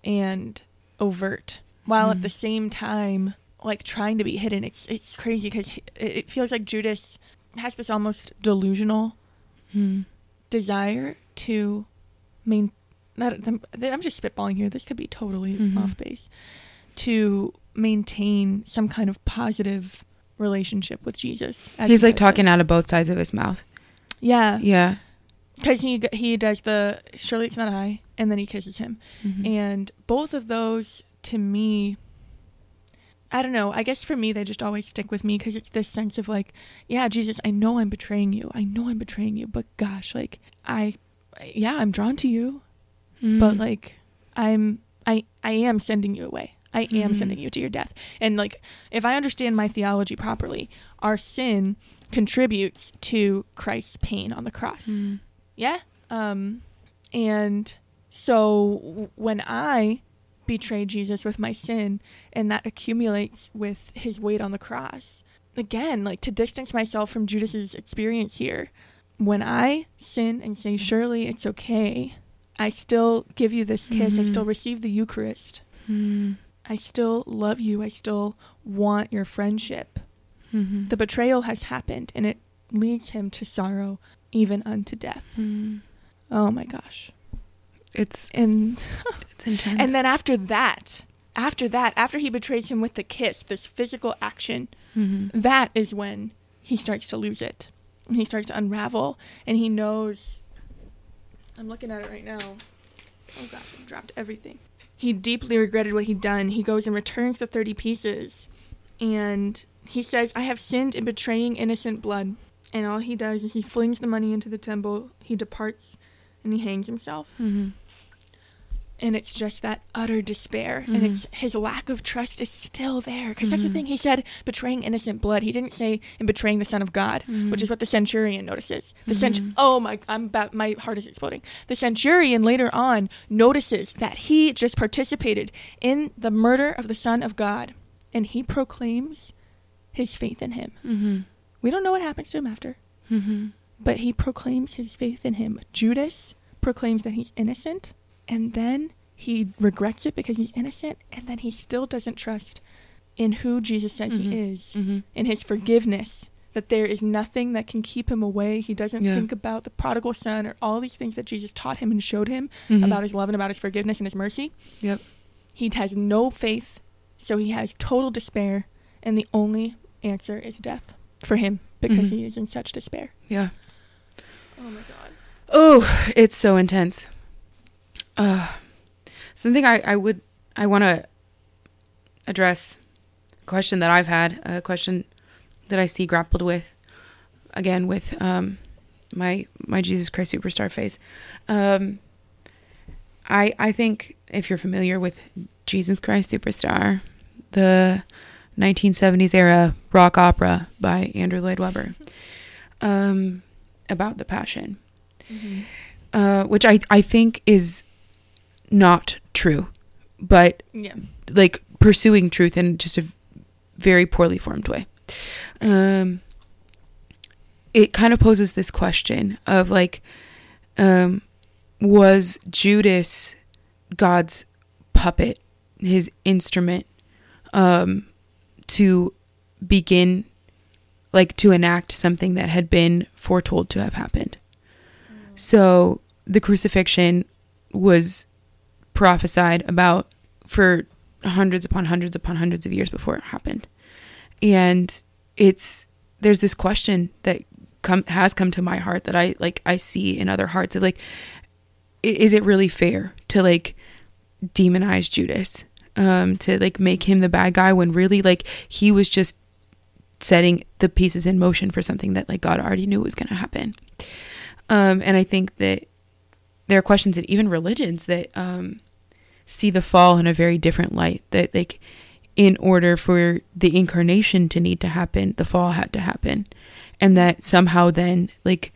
and overt, while at the same time, like trying to be hidden. It's crazy because it feels like Judas has this almost delusional desire to I'm just spitballing here. This could be totally off base, to maintain some kind of positive relationship with Jesus. He's like talking out of both sides of his mouth. Yeah. Yeah. Because he does the, "Surely it's not I," and then he kisses him. Mm-hmm. And both of those, to me, I don't know, I guess for me, they just always stick with me because it's this sense of like, yeah, Jesus, I know I'm betraying you. I know I'm betraying you, but gosh, like I'm drawn to you, but like I am sending you away. I am sending you to your death. And like, if I understand my theology properly, our sin contributes to Christ's pain on the cross. Mm. Yeah. And so when I betray Jesus with my sin, and that accumulates with his weight on the cross, again, like to distance myself from Judas's experience here, when I sin and say, "Surely it's okay," I still give you this kiss. I still receive the Eucharist. I still love you. I still want your friendship. The betrayal has happened, and it leads him to sorrow, even unto death. Oh my gosh. It's intense. And then after he betrays him with the kiss, this physical action, that is when he starts to lose it. And he starts to unravel, and he knows. I'm looking at it right now. Oh gosh, I've dropped everything. He deeply regretted what he'd done. He goes and returns the 30 pieces, and he says, "I have sinned in betraying innocent blood." And all he does is he flings the money into the temple. He departs, and he hangs himself. And it's just that utter despair. And it's his lack of trust is still there. Because that's the thing. He said betraying innocent blood. He didn't say in betraying the Son of God, which is what the centurion notices. The my heart is exploding. The centurion later on notices that he just participated in the murder of the Son of God. And he proclaims his faith in him. We don't know what happens to him after. but he proclaims his faith in him. Judas proclaims that he's innocent, and then he regrets it because he's innocent, and then he still doesn't trust in who Jesus says mm-hmm. he is, mm-hmm. in his forgiveness, that there is nothing that can keep him away. He doesn't think about the prodigal son or all these things that Jesus taught him and showed him mm-hmm. about his love and about his forgiveness and his mercy. Yep. He has no faith, so he has total despair, and the only answer is death for him because mm-hmm. he is in such despair. Yeah. Oh, my God. Oh, it's so intense. Something I want to address, a question that I've had, a question that I see grappled with, again, with my Jesus Christ Superstar phase. I think if you're familiar with Jesus Christ Superstar, the 1970s era rock opera by Andrew Lloyd Webber, about the Passion, mm-hmm. Which I think is not true, but like pursuing truth in just a very poorly formed way. It kind of poses this question of like, was Judas God's puppet, his instrument, to begin, like, to enact something that had been foretold to have happened? So the crucifixion was prophesied about for hundreds upon hundreds upon hundreds of years before it happened. And there's this question that has come to my heart that I see in other hearts of like, is it really fair to like demonize Judas, to like make him the bad guy when really like he was just setting the pieces in motion for something that like God already knew was going to happen. And I think that there are questions that even religions that see the fall in a very different light, that like in order for the incarnation to need to happen, the fall had to happen, and that somehow then like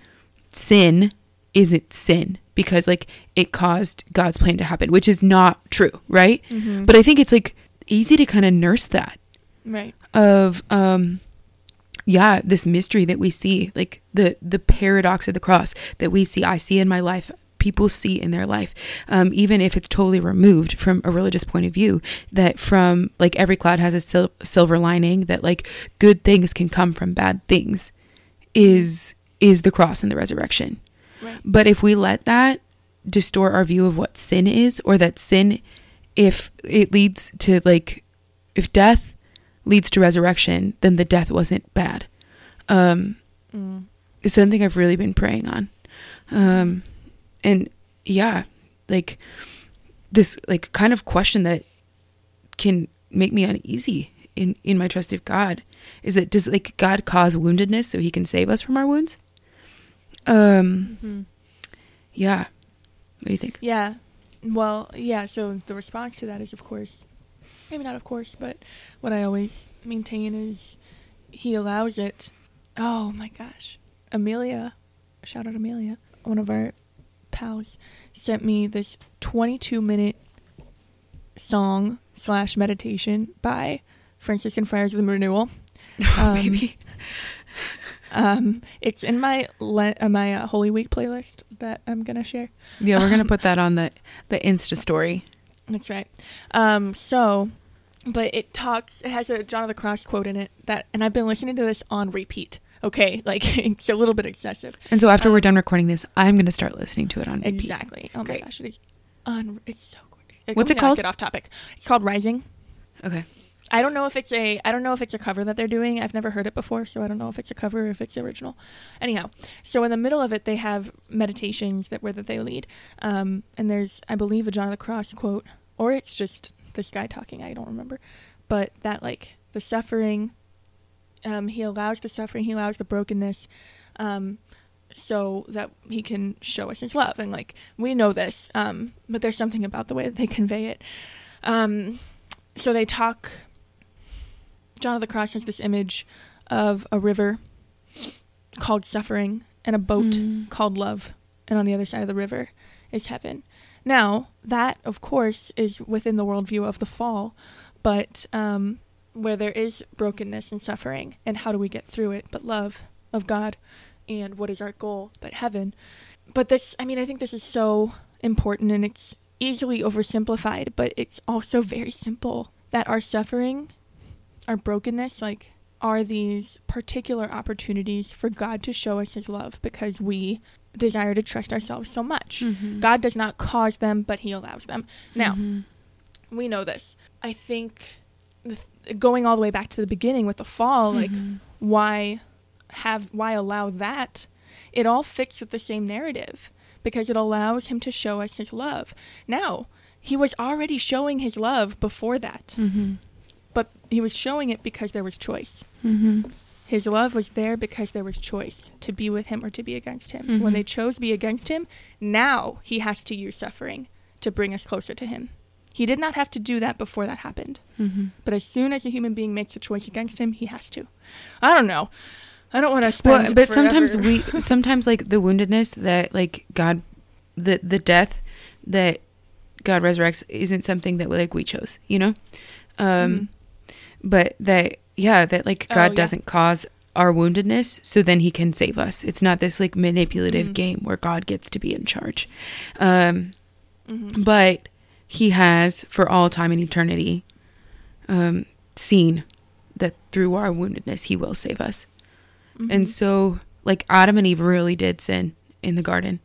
sin isn't sin because like it caused God's plan to happen, which is not true, right? Mm-hmm. But I think it's like easy to kind of nurse that, right? Of this mystery that we see, like the paradox of the cross that we see, I see in my life, people see in their life, even if it's totally removed from a religious point of view, that from like every cloud has a silver lining, that like good things can come from bad things is the cross and the resurrection. Right. But if we let that distort our view of what sin is, or that sin, if it leads to like, if death leads to resurrection, then the death wasn't bad. It's something I've really been praying on. And like this like kind of question that can make me uneasy in my trust of God is that, does like God cause woundedness so he can save us from our wounds? What do you think? Yeah. Well, yeah. So the response to that is, of course, maybe not of course, but what I always maintain is he allows it. Oh my gosh. Amelia, shout out Amelia, one of our pals, sent me this 22-minute song / meditation by Franciscan Friars of the Renewal. Maybe. It's in my my Holy Week playlist that I'm gonna share. Yeah, we're gonna put that on the Insta story. That's right. But it has a John of the Cross quote in it, that, and I've been listening to this on repeat. Okay, like it's a little bit excessive. And so after we're done recording this, I'm going to start listening to it on repeat. Exactly. Oh my gosh, it's so gorgeous. What's it called? Get off topic. It's called Rising. Okay. I don't know if it's a cover that they're doing. I've never heard it before, so I don't know if it's a cover or if it's original. Anyhow, so in the middle of it, they have meditations that they lead, and there's, I believe, a John of the Cross quote, or it's just this guy talking. I don't remember, but that like the suffering. He allows the suffering, he allows the brokenness, so that he can show us his love. And like, we know this, but there's something about the way that they convey it. So they talk, John of the Cross has this image of a river called suffering and a boat called love. And on the other side of the river is heaven. Now that of course is within the worldview of the fall, but, where there is brokenness and suffering, and how do we get through it but love of God and what is our goal but heaven. But this, I mean, I think this is so important, and it's easily oversimplified, but it's also very simple, that our suffering, our brokenness, like, are these particular opportunities for God to show us his love, because we desire to trust ourselves so much. Mm-hmm. God does not cause them, but he allows them. Now, mm-hmm. we know this. I think going all the way back to the beginning with the fall, mm-hmm. like, why allow that? It all fits with the same narrative, because it allows him to show us his love. Now, he was already showing his love before that. Mm-hmm. But he was showing it because there was choice. Mm-hmm. His love was there because there was choice to be with him or to be against him. Mm-hmm. So when they chose to be against him, now he has to use suffering to bring us closer to him. He did not have to do that before that happened. Mm-hmm. But as soon as a human being makes a choice against him, he has to. I don't know. I don't want to spend forever. But sometimes sometimes like the woundedness that like God, the death that God resurrects isn't something that we chose, you know? Mm-hmm. But that, yeah, that like God doesn't cause our woundedness, so then he can save us. It's not this like manipulative mm-hmm. game where God gets to be in charge. Mm-hmm. But he has for all time and eternity seen that through our woundedness, he will save us. Mm-hmm. And so like Adam and Eve really did sin in the garden.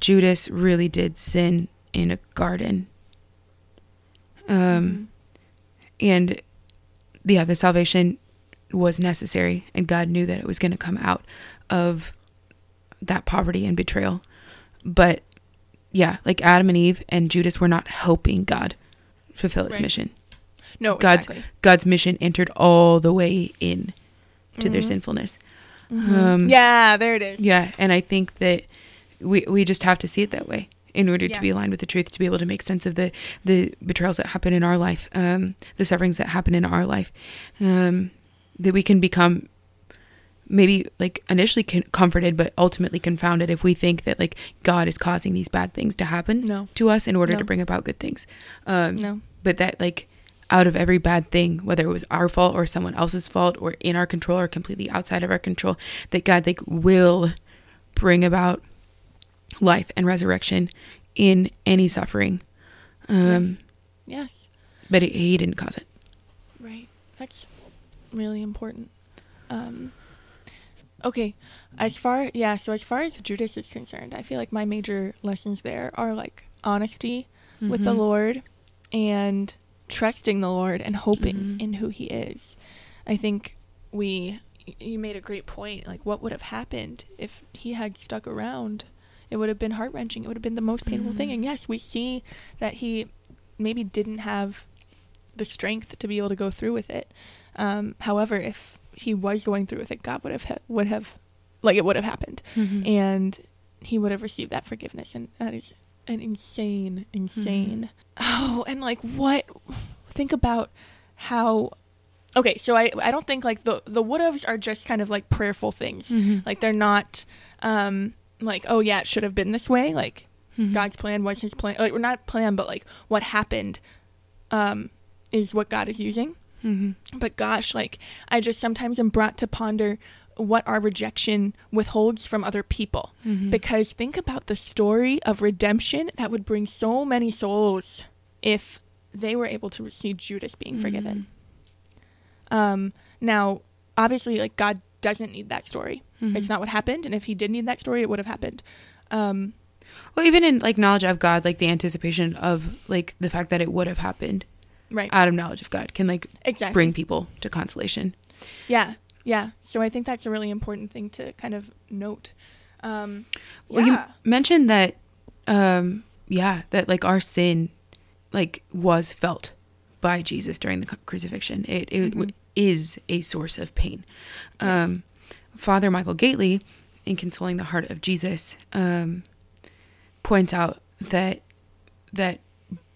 Judas really did sin in a garden. Mm-hmm. And yeah, the salvation was necessary, and God knew that it was going to come out of that poverty and betrayal. But yeah, like Adam and Eve and Judas were not helping God fulfill his mission. No, God's mission entered all the way in to mm-hmm. their sinfulness. Mm-hmm. Yeah, there it is. Yeah, and I think that we just have to see it that way, in order to be aligned with the truth, to be able to make sense of the betrayals that happen in our life, the sufferings that happen in our life, that we can become maybe like initially comforted, but ultimately confounded if we think that like God is causing these bad things to happen to us in order to bring about good things. But that like out of every bad thing, whether it was our fault or someone else's fault or in our control or completely outside of our control, that God like will bring about life and resurrection in any suffering. Yes. But he didn't cause it. Right. That's really important. Okay. As far as Judas is concerned, I feel like my major lessons there are like honesty mm-hmm. with the Lord and trusting the Lord and hoping mm-hmm. in who he is. I think you made a great point. Like, what would have happened if he had stuck around? It would have been heart-wrenching. It would have been the most painful mm-hmm. thing. And yes, we see that he maybe didn't have the strength to be able to go through with it. However, if he was going through with it, God would have happened. Mm-hmm. And he would have received that forgiveness. And that is an insane. Mm-hmm. Oh, and like what? Think about how... Okay, so I don't think like the would-haves are just kind of like prayerful things. Mm-hmm. Like they're not... like, oh yeah, it should have been this way, like mm-hmm. God's plan was his plan, like we're not plan, but like what happened is what God is using. Mm-hmm. But gosh, like I just sometimes am brought to ponder what our rejection withholds from other people, mm-hmm. because think about the story of redemption that would bring so many souls if they were able to see Judas being mm-hmm. forgiven. Now obviously like God doesn't need that story. Mm-hmm. It's not what happened, and if he did need that story, it would have happened. Well, even in like knowledge of God, like the anticipation of like the fact that it would have happened, right? Out of knowledge of God can like bring people to consolation. Yeah. So I think that's a really important thing to kind of note. Well, you mentioned that, that like our sin, like was felt by Jesus during the crucifixion. It mm-hmm. Is a source of pain. Father Michael Gately, in Consoling the Heart of Jesus, points out that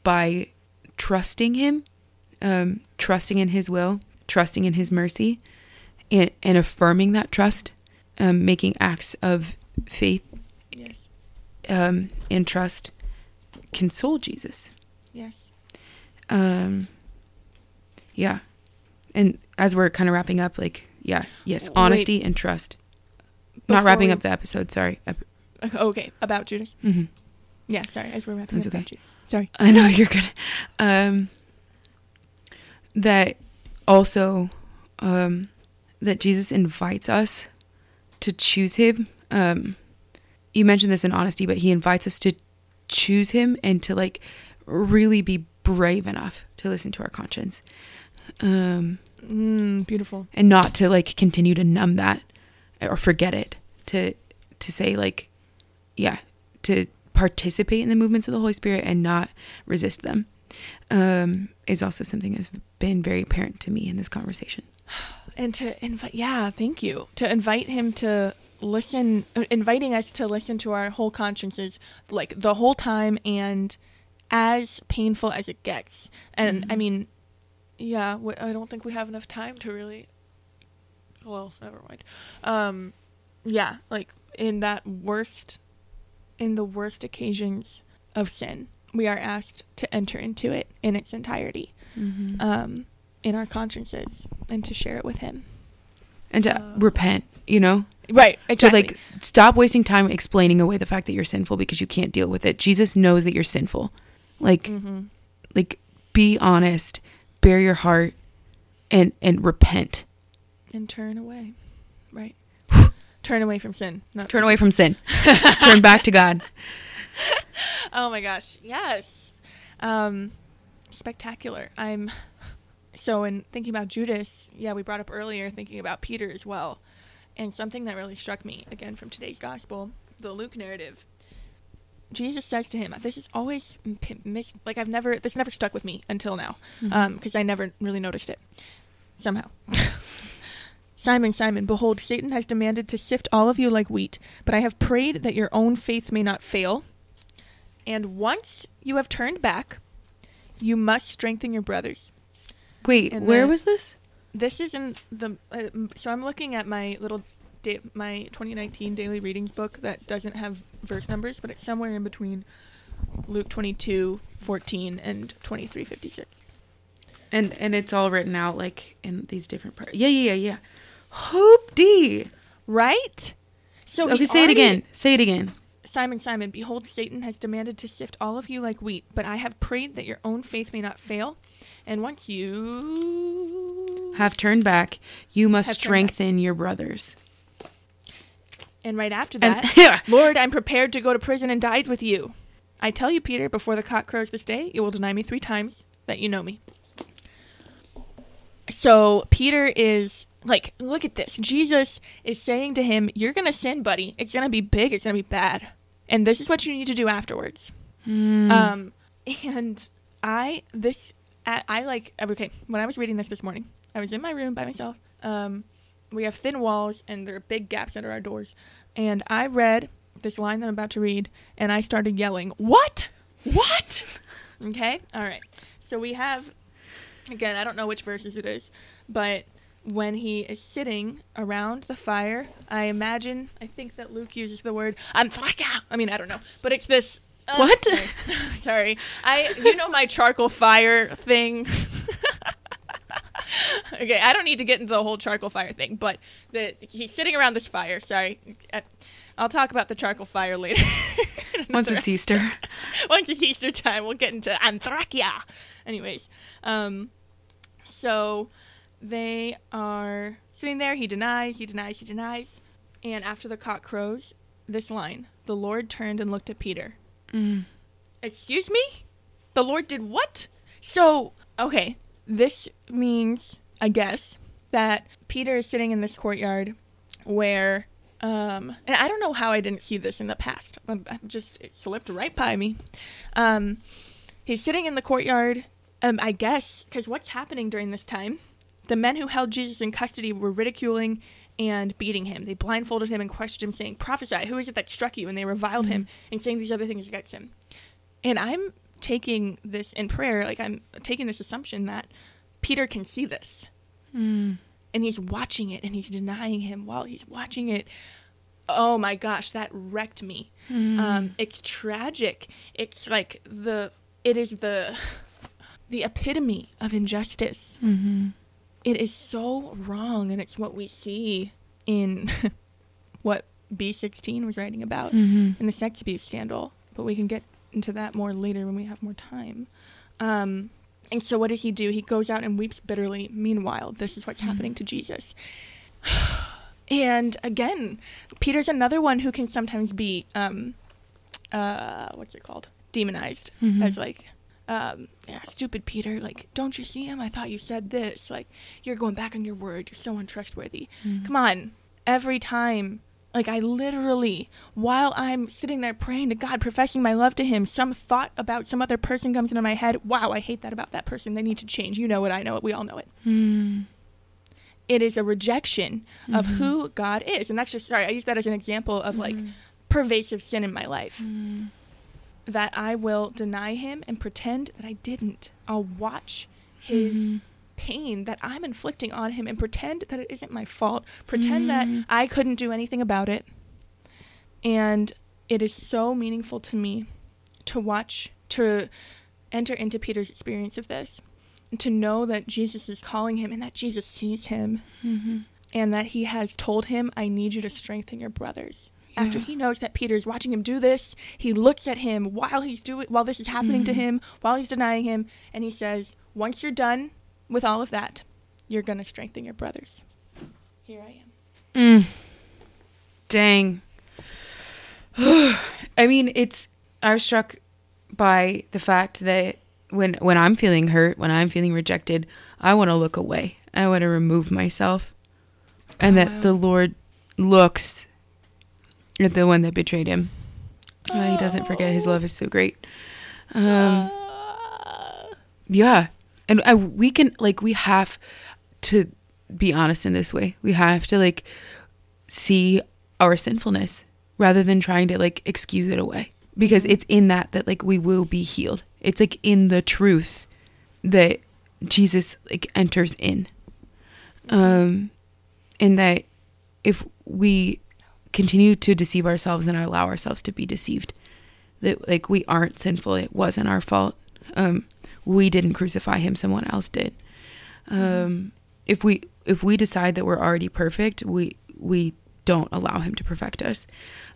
by trusting him, trusting in his will, trusting in his mercy, and affirming that trust, making acts of faith and trust, console Jesus. Yes. Yeah. And as we're kind of wrapping up, like, honesty and trust. Not wrapping up the episode, sorry. Okay, about Judas. Mm-hmm. Yeah, sorry, as we're wrapping up about Judas. Sorry. I know, you're good. That also, that Jesus invites us to choose him. You mentioned this in honesty, but he invites us to choose him and to like really be brave enough to listen to our conscience. Beautiful. And not to like continue to numb that or forget it, to say like, yeah, to participate in the movements of the Holy Spirit and not resist them, is also something that's been very apparent to me in this conversation. And to invite, yeah, thank you. To invite him to listen, inviting us to listen to our whole consciences, like the whole time, and as painful as it gets. And I mean, yeah, I don't think we have enough time to really, well, never mind. Yeah, like in the worst occasions of sin, we are asked to enter into it in its entirety. Mm-hmm. In our consciences, and to share it with him and to repent, you know, right, exactly. To like stop wasting time explaining away the fact that you're sinful because you can't deal with it. Jesus knows that you're sinful. Like like be honest, bare your heart, and repent and turn away, right? Turn away from sin. Turn away from sin. Turn back to God. Oh my gosh, yes. Spectacular. So in thinking about Judas, yeah, we brought up earlier, thinking about Peter as well. And something that really struck me, again, from today's gospel, the Luke narrative. Jesus says to him, this is always missed. Like, this never stuck with me until now, because I never really noticed it somehow. Simon, Simon, behold, Satan has demanded to sift all of you like wheat, but I have prayed that your own faith may not fail. And once you have turned back, you must strengthen your brothers. Wait, where was this? This is in the... so I'm looking at my little... my 2019 Daily Readings book that doesn't have verse numbers, but it's somewhere in between Luke 22:14 and 23:56. And it's all written out, like, in these different parts. Yeah. Hope D! Right? So okay, say it again. Simon, Simon, behold, Satan has demanded to sift all of you like wheat, but I have prayed that your own faith may not fail. And once you have turned back, you must strengthen your brothers. And right after that, Lord, I'm prepared to go to prison and die with you. I tell you, Peter, before the cock crows this day, you will deny me 3 times that you know me. So Peter is like, look at this. Jesus is saying to him, you're going to sin, buddy. It's going to be big. It's going to be bad. And this is what you need to do afterwards. Mm. When I was reading this morning, I was in my room by myself. We have thin walls and there are big gaps under our doors. And I read this line that I'm about to read and I started yelling, What? Okay. All right. So we have, again, I don't know which verses it is, but when he is sitting around the fire, I think that Luke uses the word, I don't know, but it's this. What? Sorry. You know my charcoal fire thing. Okay, I don't need to get into the whole charcoal fire thing, but he's sitting around this fire. Sorry. I'll talk about the charcoal fire later. Once it's Easter. Once it's Easter time, we'll get into Anthracia. Anyways, so they are sitting there. He denies. And after the cock crows, this line, the Lord turned and looked at Peter. Mm. Excuse me? The Lord did what? So, okay, this means, I guess, that Peter is sitting in this courtyard where, and I don't know how I didn't see this in the past. It slipped right by me. He's sitting in the courtyard, I guess, because what's happening during this time? The men who held Jesus in custody were ridiculing and beating him. They blindfolded him and questioned him, saying, prophesy, who is it that struck you? And they reviled him and saying these other things against him. And I'm taking this in prayer, like I'm taking this assumption that Peter can see this. Mm. And he's watching it and he's denying him while he's watching it. Oh my gosh, that wrecked me. Mm. It's tragic. It's like it is the epitome of injustice. Mm-hmm. It is so wrong, and it's what we see in what B16 was writing about in the sex abuse scandal. But we can get into that more later when we have more time. And so what does he do? He goes out and weeps bitterly. Meanwhile, this is what's happening to Jesus. And again, Peter's another one who can sometimes be, demonized as like, stupid Peter, like, don't you see him? I thought you said this. Like, you're going back on your word. You're so untrustworthy. Come on. Every time, like, I literally, while I'm sitting there praying to God, professing my love to him, some thought about some other person comes into my head. Wow, I hate that about that person. They need to change. You know it. I know it. We all know it. It is a rejection of who God is. And that's just, sorry, I use that as an example of like pervasive sin in my life. That I will deny him and pretend that I didn't. I'll watch his pain that I'm inflicting on him and pretend that it isn't my fault. Pretend that I couldn't do anything about it. And it is so meaningful to me to watch, to enter into Peter's experience of this. To know that Jesus is calling him and that Jesus sees him and that he has told him, I need you to strengthen your brothers. Yeah. After he knows that Peter's watching him do this, he looks at him while this is happening to him, while he's denying him, and he says, once you're done with all of that, you're going to strengthen your brothers. Here I am. Dang. I mean, I was struck by the fact that when I'm feeling hurt, when I'm feeling rejected, I want to look away. I want to remove myself. And that the Lord looks at the one that betrayed him. He doesn't forget. His love is so great. Yeah. And we can, like, we have to be honest in this way. We have to, like, see our sinfulness rather than trying to, like, excuse it away. Because it's in that, like, we will be healed. It's, like, in the truth that Jesus, like, enters in. And that if we continue to deceive ourselves and allow ourselves to be deceived, that, like, we aren't sinful. It wasn't our fault. We didn't crucify him. Someone else did. If we decide that we're already perfect, we don't allow him to perfect us.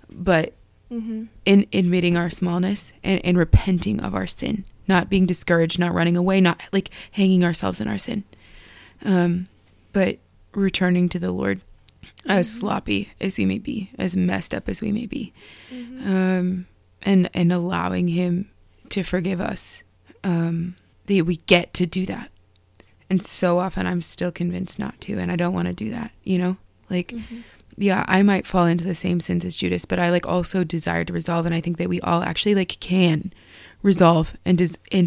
But in admitting our smallness and repenting of our sin, not being discouraged, not running away, not like hanging ourselves in our sin, but returning to the Lord as sloppy as we may be, as messed up as we may be, and allowing him to forgive us, that we get to do that. And so often I'm still convinced not to, and I don't want to do that, you know, like... Yeah, I might fall into the same sins as Judas, but I like also desire to resolve, and I think that we all actually like can resolve and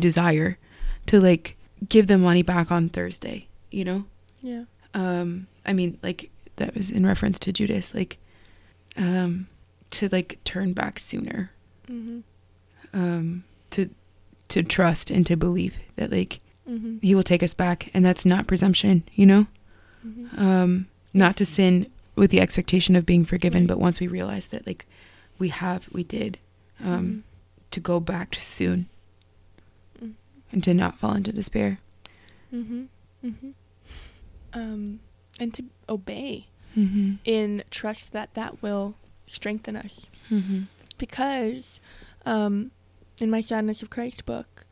desire to like give the money back on Thursday, you know? Yeah. I mean, like that was in reference to Judas, like to like turn back sooner, to trust and to believe that like he will take us back, and that's not presumption, you know? Not to sin with the expectation of being forgiven, but once we realize that like we did to go back soon and to not fall into despair and to obey in trust that will strengthen us, because in my Sadness of Christ book,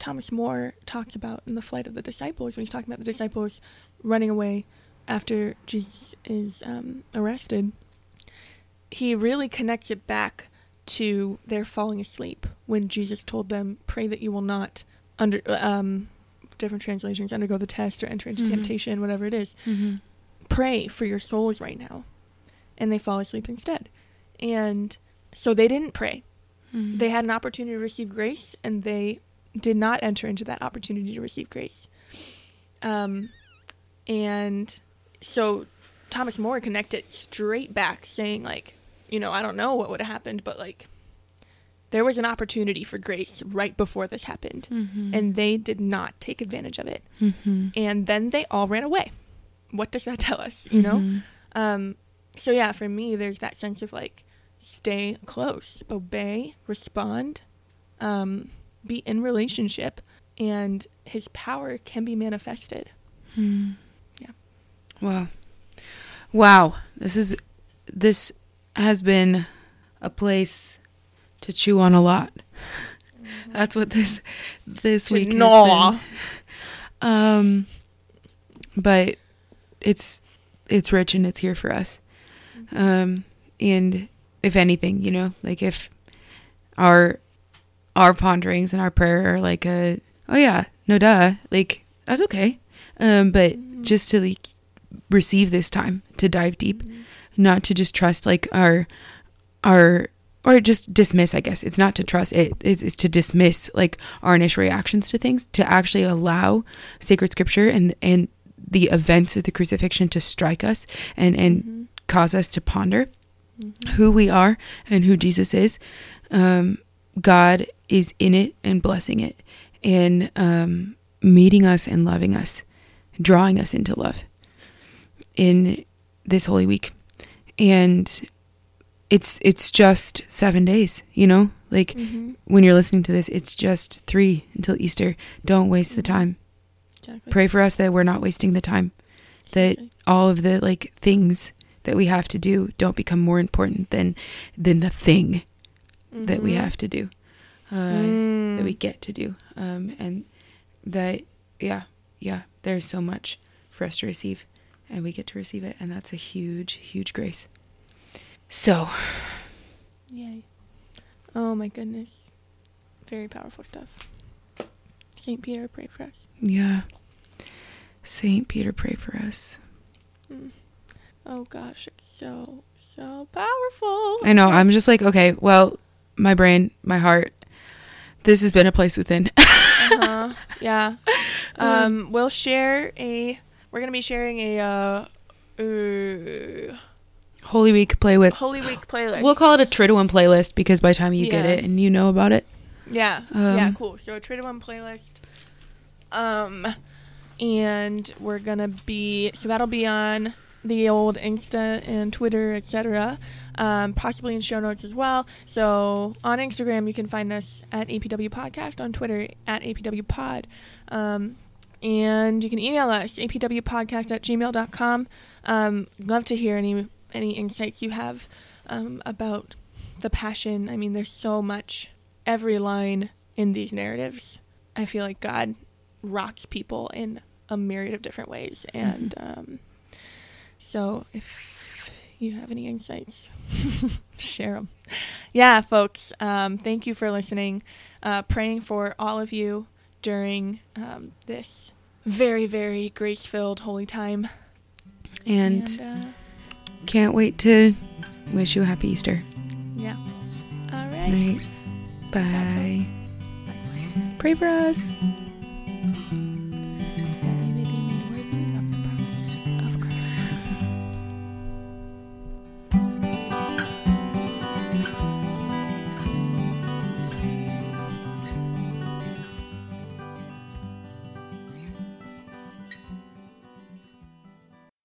Thomas More talks about in the Flight of the Disciples, when he's talking about the disciples running away after Jesus is arrested, he really connects it back to their falling asleep when Jesus told them, pray that you will not, different translations, undergo the test or enter into temptation, whatever it is. Pray for your souls right now. And they fall asleep instead. And so they didn't pray. They had an opportunity to receive grace, and they did not enter into that opportunity to receive grace. And... So Thomas More connected straight back, saying like, you know, I don't know what would have happened, but like there was an opportunity for grace right before this happened, and they did not take advantage of it. And then they all ran away. What does that tell us, you know? So yeah, for me, there's that sense of like, stay close, obey, respond, be in relationship, and his power can be manifested. Wow. This has been a place to chew on a lot. That's what this week has been. But it's rich and it's here for us. And if anything, you know, like if our ponderings and our prayer are like a, oh yeah, no duh, like that's okay. But just to like receive this time to dive deep, not to just trust like our or just dismiss, I guess. It's not to trust it. It's to dismiss like our initial reactions to things, to actually allow sacred scripture and the events of the crucifixion to strike us and cause us to ponder who we are and who Jesus is. God is in it and blessing it and meeting us and loving us, drawing us into love in this Holy Week. And it's just 7 days, you know, like when you're listening to this, it's just 3 until Easter. Don't waste the time. Exactly. Pray for us that we're not wasting the time, that all of the like things that we have to do don't become more important than the thing that we have to do, that we get to do. And that, yeah, there's so much for us to receive and we get to receive it. And that's a huge, huge grace. So, yay. Oh my goodness. Very powerful stuff. St. Peter, pray for us. Yeah. St. Peter, pray for us. Oh gosh, it's so powerful. I know. I'm just like, okay, well, my brain, my heart, this has been a place within. Yeah. We'll share we're going to be sharing a Holy Week playlist. We'll call it a Triduum playlist because by the time you get it and you know about it. Yeah. Cool. So a Triduum playlist. And we're going to be, so that'll be on the old Insta and Twitter, etc. Possibly in show notes as well. So on Instagram, you can find us at APW Podcast, on Twitter at APW Pod. And you can email us, apwpodcast@gmail.com. Love to hear any insights you have about the passion. I mean, there's so much. Every line in these narratives, I feel like God rocks people in a myriad of different ways. And so if you have any insights, share them. Yeah, folks, thank you for listening. Praying for all of you during this very, very grace-filled holy time. And can't wait to wish you a happy Easter. Yeah. All right. Bye. Bye. Pray for us.